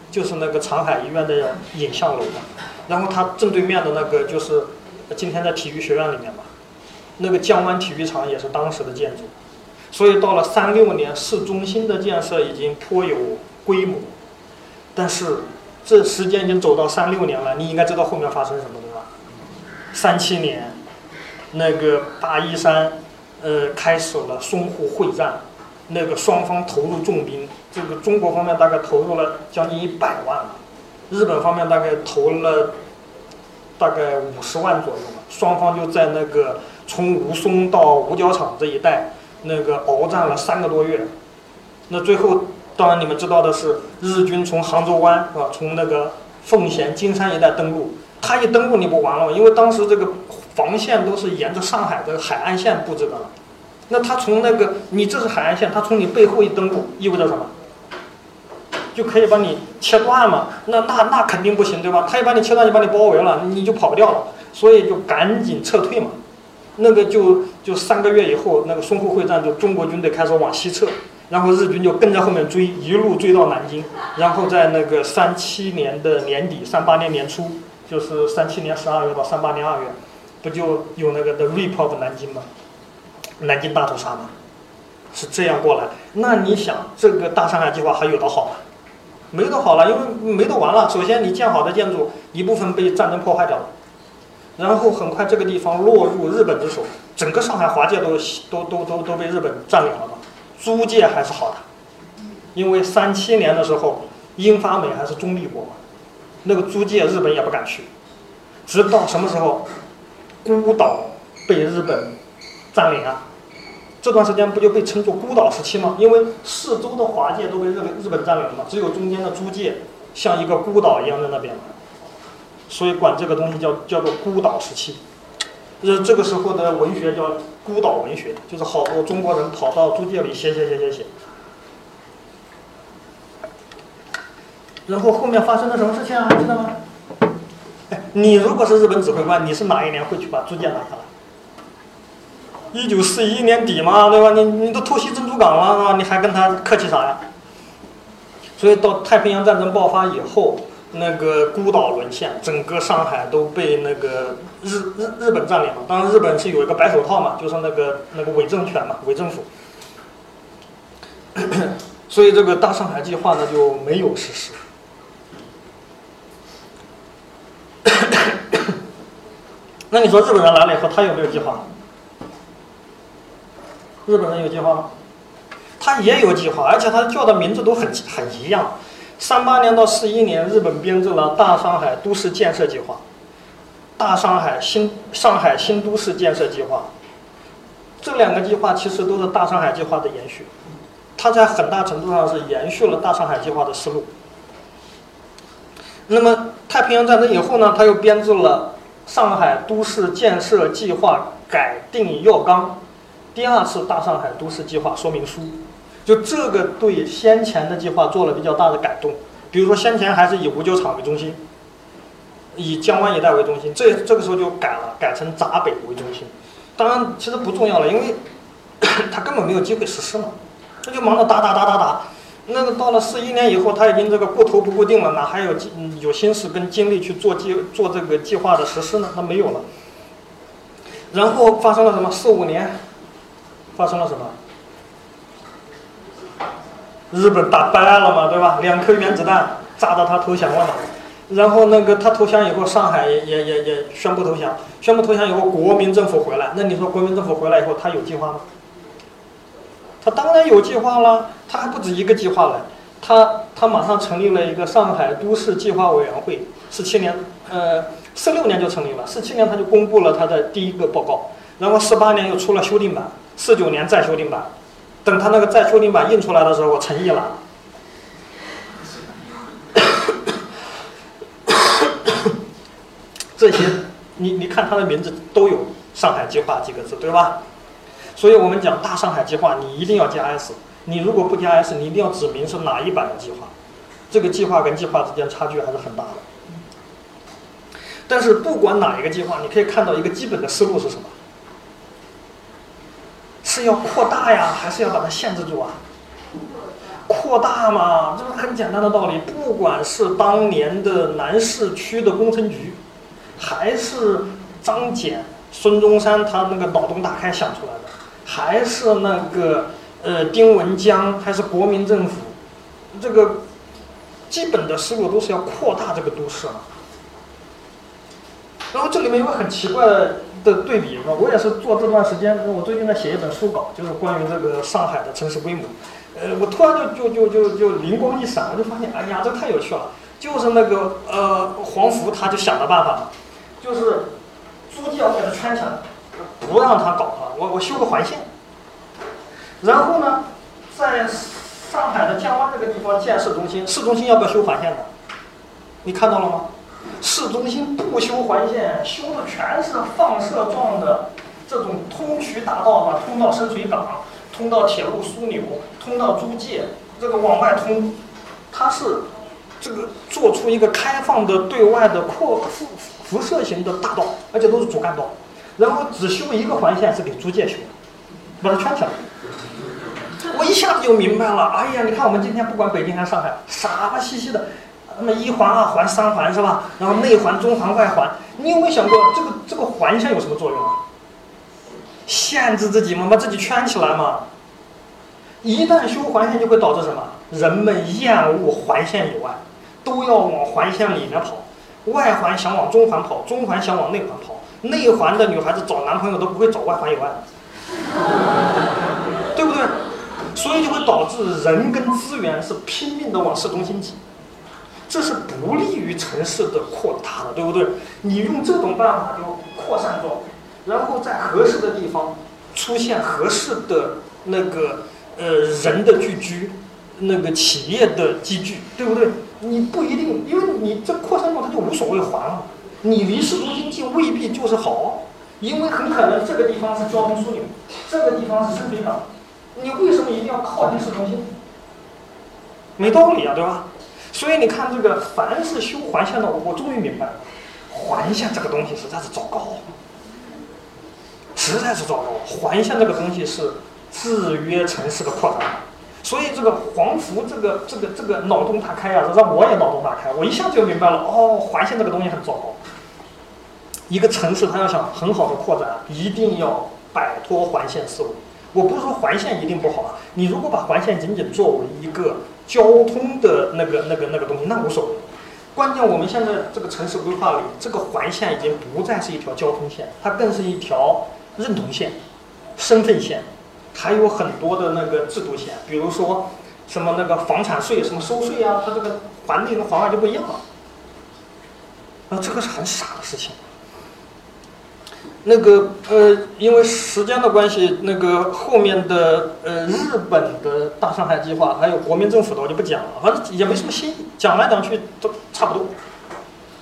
就是那个长海医院的影像楼嘛，然后它正对面的那个就是今天在体育学院里面嘛，那个江湾体育场也是当时的建筑，所以到了三六年，市中心的建设已经颇有规模，但是这时间已经走到三六年了，你应该知道后面发生什么对吧？三七年，那个八一三，呃，开始了淞沪会战，那个双方投入重兵。这个中国方面大概投入了将近一百万了，日本方面大概投了大概五十万左右了。双方就在那个从吴淞到五角场这一带，那个鏖战了三个多月。那最后，当然你们知道的是，日军从杭州湾啊，从那个奉贤、金山一带登陆。他一登陆你不完了，因为当时这个防线都是沿着上海的海岸线布置的了。那他从那个你这是海岸线，他从你背后一登陆，意味着什么？就可以把你切断嘛，那那那肯定不行，对吧？他一把你切断，就把你包围了，你就跑不掉了，所以就赶紧撤退嘛。那个就就三个月以后，那个淞沪会战，就中国军队开始往西撤，然后日军就跟在后面追，一路追到南京，然后在那个三七年的年底，三八年年初，就是三七年十二月到三八年二月，不就有那个 The Rape of 南京嘛，南京大屠杀嘛，是这样过来。那你想，这个大上海计划还有的好吗？没得好了，因为没得完了。首先，你建好的建筑一部分被战争破坏掉了，然后很快这个地方落入日本之手，整个上海华界都都都都都被日本占领了嘛。租界还是好的，因为三七年的时候，英法美还是中立国嘛，那个租界日本也不敢去，直到什么时候，孤岛被日本占领啊。这段时间不就被称作孤岛时期吗？因为四周的华界都被日日本占领了嘛，只有中间的租界像一个孤岛一样在那边，所以管这个东西叫叫做孤岛时期。这这个时候的文学叫孤岛文学，就是好多中国人跑到租界里写写写写写。然后后面发生了什么事情啊？知道吗？哎，你如果是日本指挥官，你是哪一年会去把租界拿下来？一九四一年底嘛，对吧？你你都偷袭珍珠港了，啊，你还跟他客气啥呀？所以到太平洋战争爆发以后，那个孤岛沦陷，整个上海都被那个日日日本占领了。当然，日本是有一个白手套嘛，就是那个那个伪政权嘛，伪政府。所以这个大上海计划呢就没有实施。那你说日本人来了以后，他有没有计划？日本人有计划吗？他也有计划，而且他叫的名字都很很一样。三八年到四一年，日本编制了大上海都市建设计划、大上海新上海新都市建设计划。这两个计划其实都是大上海计划的延续，它在很大程度上是延续了大上海计划的思路。那么太平洋战争以后呢，他又编制了上海都市建设计划改定要纲、第二次大上海都市计划说明书，就这个对先前的计划做了比较大的改动。比如说先前还是以五九厂为中心，以江湾一带为中心，这这个时候就改了，改成闸北为中心。当然其实不重要了，因为他根本没有机会实施嘛，他就忙着打打打打打。那个到了四一年以后，他已经这个过头不固定了，哪还有有心思跟精力去做计做这个计划的实施呢？他没有了。然后发生了什么？四五年发生了什么？日本打败了嘛，对吧？两颗原子弹炸到他投降了嘛。然后那个他投降以后，上海也也也也宣布投降，宣布投降以后，国民政府回来。那你说国民政府回来以后，他有计划吗？他当然有计划了，他还不止一个计划了。他他马上成立了一个上海都市计划委员会，四七年呃四六年就成立了，四七年他就公布了他的第一个报告，然后四八年又出了修订版，四九年再修订版。等他那个再修订版印出来的时候，我成意了。这些你你看他的名字都有上海计划几个字，对吧？所以我们讲大上海计划，你一定要加 S， 你如果不加 S， 你一定要指明是哪一版的计划，这个计划跟计划之间差距还是很大的。但是不管哪一个计划，你可以看到一个基本的思路是什么？是要扩大呀，还是要把它限制住啊？扩大嘛，这是很简单的道理。不管是当年的南市区的工程局，还是张謇、孙中山他那个脑洞大开想出来的，还是那个呃丁文江，还是国民政府，这个基本的思路都是要扩大这个都市了。然后这里面有个很奇怪的对比，我也是做这段时间，我最近在写一本书稿，就是关于这个上海的城市规模。呃，我突然就就就就就灵光一闪，我就发现，哎呀，这太有趣了！就是那个呃黄福他就想了办法了，就是租界要给他圈起来，不让他搞了，我我修个环线。然后呢，在上海的江湾这个地方建市中心，市中心要不要修环线呢？你看到了吗？市中心不修环线，修的全是放射状的这种通衢大道嘛，通到深水港，通到铁路枢纽，通到租界，这个往外通。它是这个做出一个开放的对外的扩辐射型的大道，而且都是主干道，然后只修一个环线是给租界修，把它圈起来。我一下子就明白了，哎呀，你看我们今天不管北京还是上海，傻吧兮兮的。那么一环、二环、三环是吧？然后内环、中环、外环，你有没有想过这个这个环线有什么作用啊？限制自己嘛，把自己圈起来嘛。一旦修环线，就会导致什么？人们厌恶环线以外，都要往环线里面跑。外环想往中环跑，中环想往内环跑，内环的女孩子找男朋友都不会找外环以外，对不对？所以就会导致人跟资源是拼命的往市中心挤。这是不利于城市的扩大的，对不对？你用这种办法就扩散状，然后在合适的地方出现合适的那个呃人的聚居，那个企业的集聚，对不对？你不一定，因为你这扩散状它就无所谓环了，你离市中心近未必就是好，因为很可能这个地方是交通枢纽，这个地方是深水港，你为什么一定要靠近市中心？没道理啊，对吧？所以你看，这个凡是修环线的，我终于明白了，环线这个东西实在是糟糕，实在是糟糕。环线这个东西是制约城市的扩展，所以这个黄福这个这个这个脑洞大开啊，让我也脑洞大开，我一下就明白了，哦，环线这个东西很糟糕。一个城市它要想很好的扩展，一定要摆脱环线思维。我不是说环线一定不好啊，你如果把环线仅仅作为一个交通的那个那个那个东西，那无所谓。关键我们现在这个城市规划里，这个环线已经不再是一条交通线，它更是一条认同线、身份线，还有很多的那个制度线，比如说什么那个房产税、什么收税啊，它这个环内跟环外就不一样了。啊，这个是很傻的事情。那个呃，因为时间的关系，那个后面的呃日本的大上海计划，还有国民政府的我就不讲了，反正也没什么新意，讲来讲去都差不多。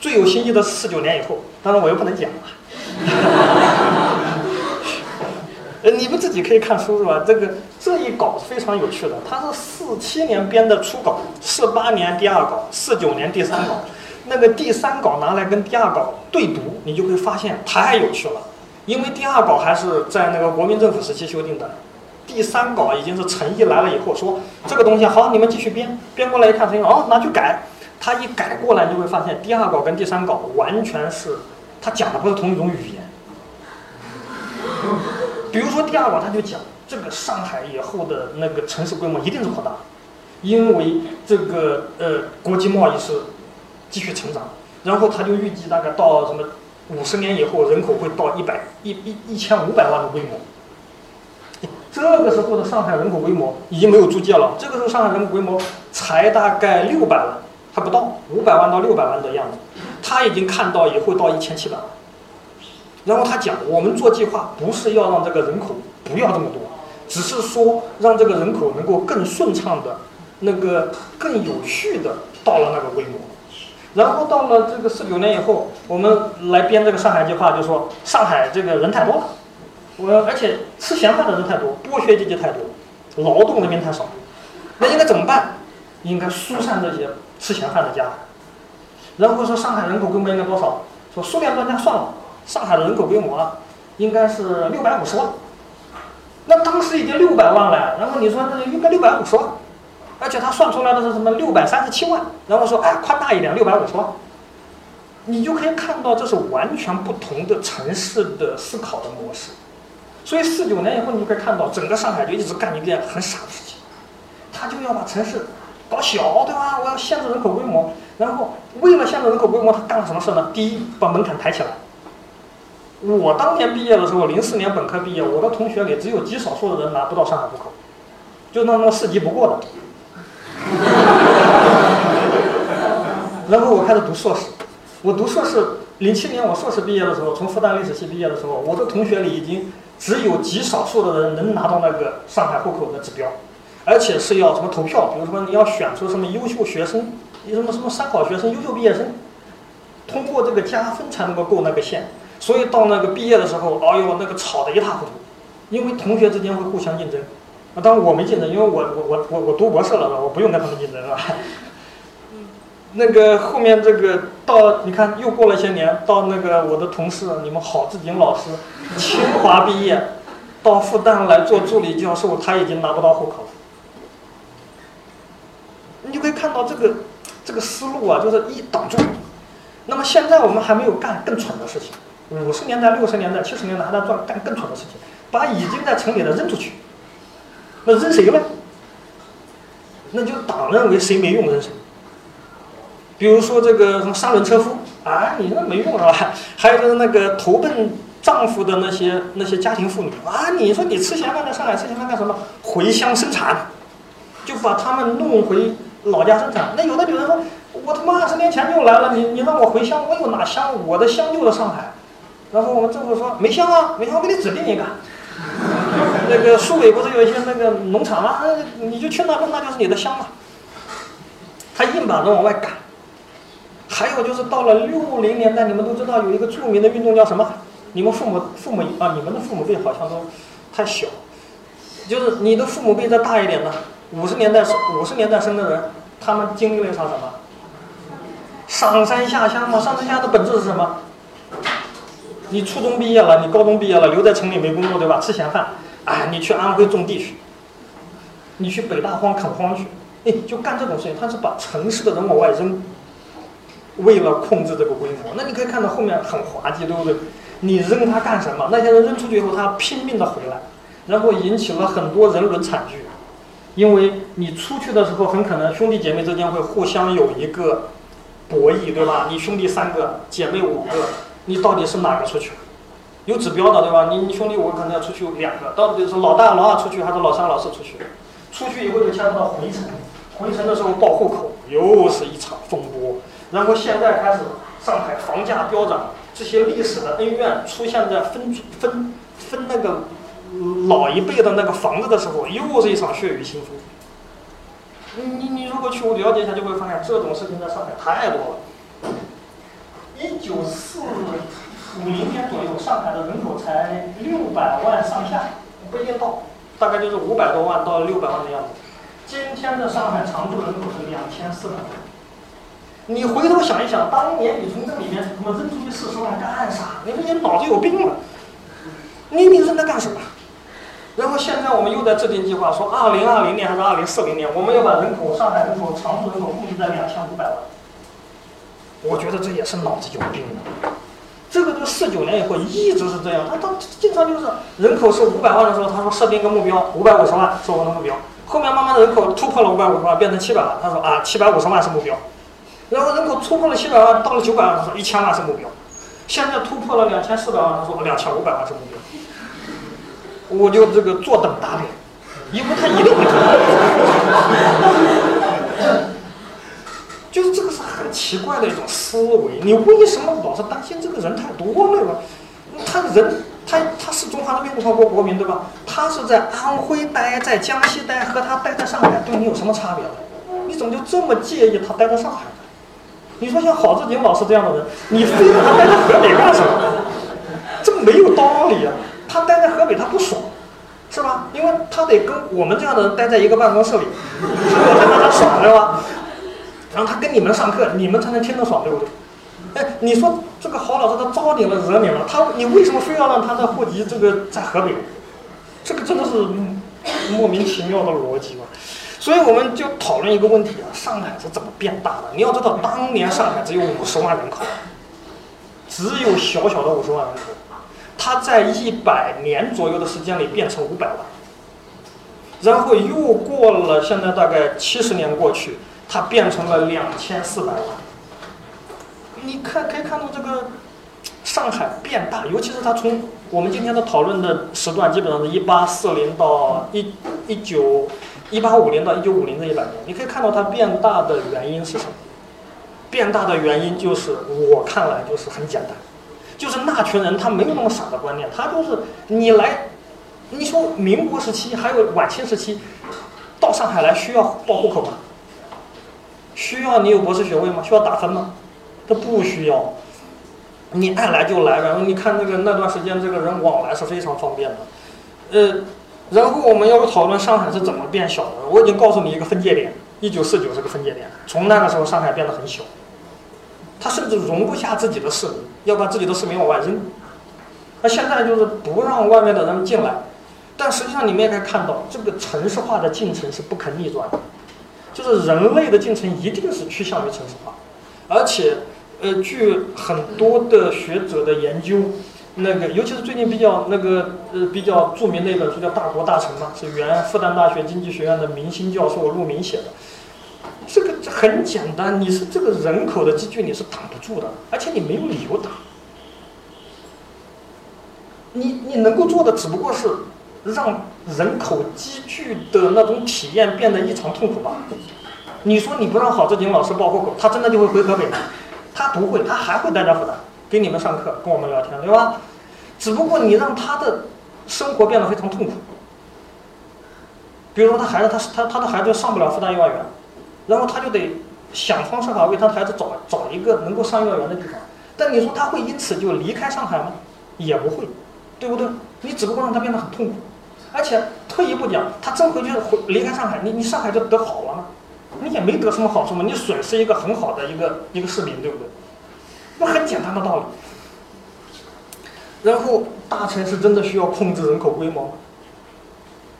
最有新意的是四九年以后，当然我又不能讲了。呃，你们自己可以看书是吧？这个这一稿是非常有趣的，它是四七年编的初稿，四八年第二稿，四九年第三稿。那个第三稿拿来跟第二稿对读，你就会发现太有趣了。因为第二稿还是在那个国民政府时期修订的，第三稿已经是陈毅来了以后说这个东西好，你们继续编，编过来一看陈毅哦拿去改，他一改过来你就会发现第二稿跟第三稿完全是，他讲的不是同一种语言。比如说第二稿他就讲这个上海以后的那个城市规模一定是扩大，因为这个呃国际贸易是继续成长，然后他就预计大概到什么五十年以后，人口会到一百一一一千五百万的规模。这个时候的上海人口规模已经没有租界了，这个时候上海人口规模才大概六百万，还不到五百万到六百万的样子。他已经看到以后到一千七百万。然后他讲，我们做计划不是要让这个人口不要这么多，只是说让这个人口能够更顺畅的、那个更有序的到了那个规模。然后到了这个四九年以后，我们来编这个上海计划，就说上海这个人太多了，我而且吃闲饭的人太多，剥削阶级太多，劳动人民太少，那应该怎么办？应该疏散这些吃闲饭的家。然后说上海人口规模应该多少？说苏联专家算了，上海的人口规模啊，应该是六百五十万。那当时已经六百万了，然后你说那应该六百五十万。而且他算出来的是什么六百三十七万，然后说哎夸大一点六百五十万，你就可以看到这是完全不同的城市的思考的模式。所以四九年以后你就可以看到整个上海就一直干一件很傻的事情，他就要把城市搞小，对吧？我要限制人口规模，然后为了限制人口规模，他干了什么事呢？第一，把门槛抬起来。我当年毕业的时候，零四年本科毕业，我的同学里只有极少数的人拿不到上海户口，就那么四级不过的。然后我开始读硕士，我读硕士，零七年我硕士毕业的时候，从复旦历史系毕业的时候，我的同学里已经只有极少数的人能拿到那个上海户口的指标，而且是要什么投票，比如说你要选出什么优秀学生，什么什么三好学生、优秀毕业生，通过这个加分才能够够那个线。所以到那个毕业的时候，哎呦，那个吵得一塌糊涂，因为同学之间会互相竞争。那当然我没竞争，因为我我我我读博士了，我不用跟他们竞争了。那个后面这个到你看又过了一些年，到那个我的同事你们郝志景老师，清华毕业，到复旦来做助理教授，他已经拿不到户口了。你就可以看到这个这个思路啊，就是一挡住。那么现在我们还没有干更蠢的事情，五十年代、六十年代、七十年代还在干干更蠢的事情，把已经在城里的扔出去。那扔谁呢？那就党认为谁没用扔谁。比如说这个什么沙伦车夫啊，你那没用啊。还有就是那个投奔丈夫的那些那些家庭妇女啊，你说你吃闲饭在上海吃闲饭干什么？回乡生产，就把他们弄回老家生产。那有的女人说，我他妈二十年前就来了，你你让我回乡，我有哪乡？我的乡就在上海。然后我们政府说没乡啊，没乡，我给你指定一个。那个苏北不是有一些那个农场吗、啊？你就去那边，那就是你的乡嘛。他硬把人往外赶。还有就是到了六零年代，你们都知道有一个著名的运动叫什么？你们父母父母啊，你们的父母辈好像都太小，就是你的父母辈再大一点的，五十年代五十年代生的人，他们经历了啥什么？上山下乡嘛，上山下乡的本质是什么？你初中毕业了，你高中毕业了，留在城里没工作，对吧？吃闲饭。哎，你去安徽种地去，你去北大荒垦荒去，哎，就干这种事情。他是把城市的人往外扔，为了控制这个规模。那你可以看到后面很滑稽，对不对？你扔他干什么？那些人扔出去以后，他拼命的回来。然后引起了很多人伦惨剧。因为你出去的时候，很可能兄弟姐妹之间会互相有一个博弈，对吧？你兄弟三个，姐妹五个，你到底是哪个出去？有指标的，对吧？你你兄弟五个可能要出去两个，到底是老大、老二出去，还是老三、老四出去？出去以后就牵扯到回城，回城的时候报户口，又是一场风波。然后现在开始，上海房价飙涨，这些历史的恩怨出现在分分分那个。老一辈的那个房子的时候，又是一场血雨腥风。你你如果去了解一下，就会发现这种事情在上海太多了。一九四五零年左右，上海的人口才六百万上下，不一定到，大概就是五百多万到六百万的样子。今天的上海常住人口是两千四百万。你回头想一想，当年你从这里面怎么扔出去四十万干啥？你说你脑子有病吗？你你扔它干什么？然后现在我们又在制定计划，说二零二零年还是二零四零年，我们要把人口上海人口常住人口控制在两千五百万。我觉得这也是脑子有病的。这个都四九年以后一直是这样，他他经常就是人口是五百万的时候，他说设定一个目标，五百五十万是我们的目标。后面慢慢的人口突破了五百五十万，变成七百万，他说啊七百五十万是目标。然后人口突破了七百万，到了九百万，他说一千万是目标。现在突破了两千四百万，他说两千五百万是目标。我就这个坐等打脸，因为他一定会看。就是这个是很奇怪的一种思维，你为什么老是担心这个人太多了吧？他人他他是中华人民共和国国民，对吧？他是在安徽待，在江西待，和他待在上海对你有什么差别呢？你怎么就这么介意他待在上海呢？你说像郝志鼎老师这样的人，你非让他待在河北干什么？这没有道理啊！他待在河北他不爽，是吧？因为他得跟我们这样的人待在一个办公室里，才能爽，对吧？然后他跟你们上课，你们才能听得爽，对不对？哎，你说这个郝老师他招你了，惹你了，他你为什么非要让他在户籍这个在河北？这个真的是、嗯、莫名其妙的逻辑吧？所以我们就讨论一个问题啊，上海是怎么变大的？你要知道，当年上海只有五十万人口，只有小小的五十万人口。它在一百年左右的时间里变成五百万，然后又过了现在大概七十年过去，它变成了两千四百万。你看可以看到这个上海变大，尤其是它从我们今天的讨论的时段，基本上是一八四零到一一九一八五零到一九五零这一百年，你可以看到它变大的原因是什么？变大的原因就是我看来就是很简单。就是那群人，他没有那么傻的观念，他就是你来，你说民国时期还有晚清时期，到上海来需要报户口吗？需要你有博士学位吗？需要打分吗？他不需要，你爱来就来。然后你看那个那段时间，这个人往来是非常方便的。呃，然后我们要讨论上海是怎么变小的，我已经告诉你一个分界点，一九四九是个分界点，从那个时候上海变得很小。他甚至容不下自己的市民，要把自己的市民往外扔。那现在就是不让外面的人进来，但实际上你们也可以看到，这个城市化的进程是不可逆转的，就是人类的进程一定是趋向于城市化。而且，呃，据很多的学者的研究，那个尤其是最近比较那个呃比较著名的一本书叫《大国大城》嘛，是原复旦大学经济学院的明星教授陆明写的。这个很简单，你是这个人口的积聚，你是挡不住的，而且你没有理由挡。你你能够做的只不过是让人口积聚的那种体验变得异常痛苦吧。你说你不让郝志鼎老师报户口，他真的就会回河北吗？他不会，他还会待在复旦给你们上课，跟我们聊天，对吧？只不过你让他的生活变得非常痛苦。比如说他孩子，他他他的孩子上不了复旦幼儿园。然后他就得想方设法为他的孩子找找一个能够上幼儿园的地方，但你说他会因此就离开上海吗？也不会，对不对？你只不过让他变得很痛苦，而且退一步讲，他真回去回离开上海，你你上海就得好了吗？你也没得什么好处嘛，你损失一个很好的一个一个市民，对不对？那很简单的道理。然后大城市真的需要控制人口规模吗？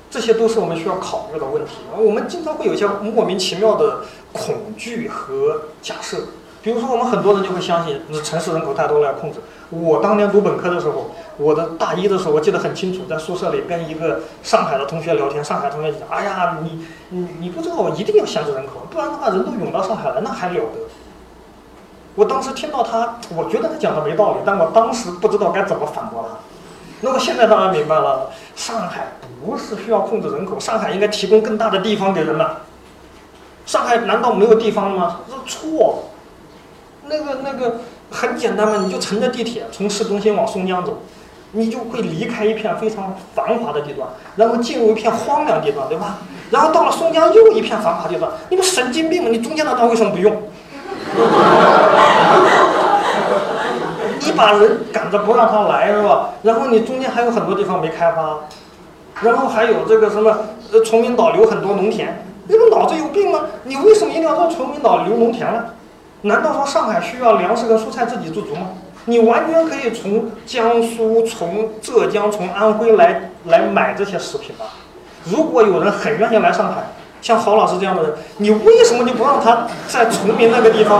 这些都是我们需要考虑的问题。我们经常会有一些莫名其妙的恐惧和假设，比如说，我们很多人就会相信，那城市人口太多了要控制。我当年读本科的时候，我的大一的时候，我记得很清楚，在宿舍里跟一个上海的同学聊天，上海同学讲：“哎呀，你你你不知道，我一定要限制人口，不然的话人都涌到上海来，那还了得。”我当时听到他，我觉得他讲的没道理，但我当时不知道该怎么反驳他。那我现在当然明白了，上海不是需要控制人口，上海应该提供更大的地方给人们。上海难道没有地方吗？这错。那个那个很简单嘛，你就乘着地铁从市中心往松江走，你就会离开一片非常繁华的地段，然后进入一片荒凉地段，对吧？然后到了松江又一片繁华地段，你们神经病吗？你中间那段为什么不用？你把人赶着不让他来是吧？然后你中间还有很多地方没开发，然后还有这个什么呃崇明岛留很多农田，你们脑子有病吗？你为什么一定要让崇明岛留农田呢？难道说上海需要粮食跟蔬菜自给自足吗？你完全可以从江苏、从浙江、从安徽来来买这些食品吧。如果有人很愿意来上海，像郝老师这样的人，你为什么就不让他在崇明那个地方？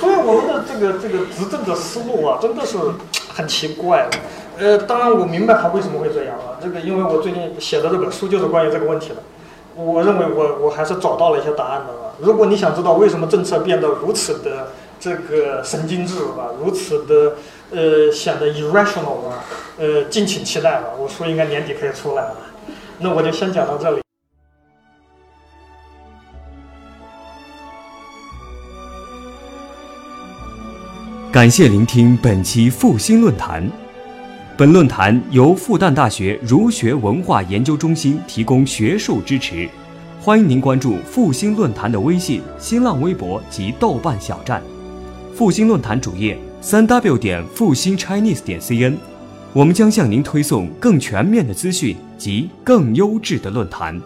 所以我们的这个这个执政者思路啊，真的是很奇怪的。呃，当然我明白他为什么会这样了、啊。这个因为我最近写的这本书就是关于这个问题的。我认为我我还是找到了一些答案的吧。如果你想知道为什么政策变得如此的这个神经质吧，如此的呃显得 irrational 吧，呃敬请期待吧。我说应该年底可以出来了，那我就先讲到这里。感谢聆听本期复兴论坛。本论坛由复旦大学儒学文化研究中心提供学术支持，欢迎您关注复兴论坛的微信、新浪微博及豆瓣小站。复兴论坛主页 三 w 点复兴 Chinese 点 c n， 我们将向您推送更全面的资讯及更优质的论坛。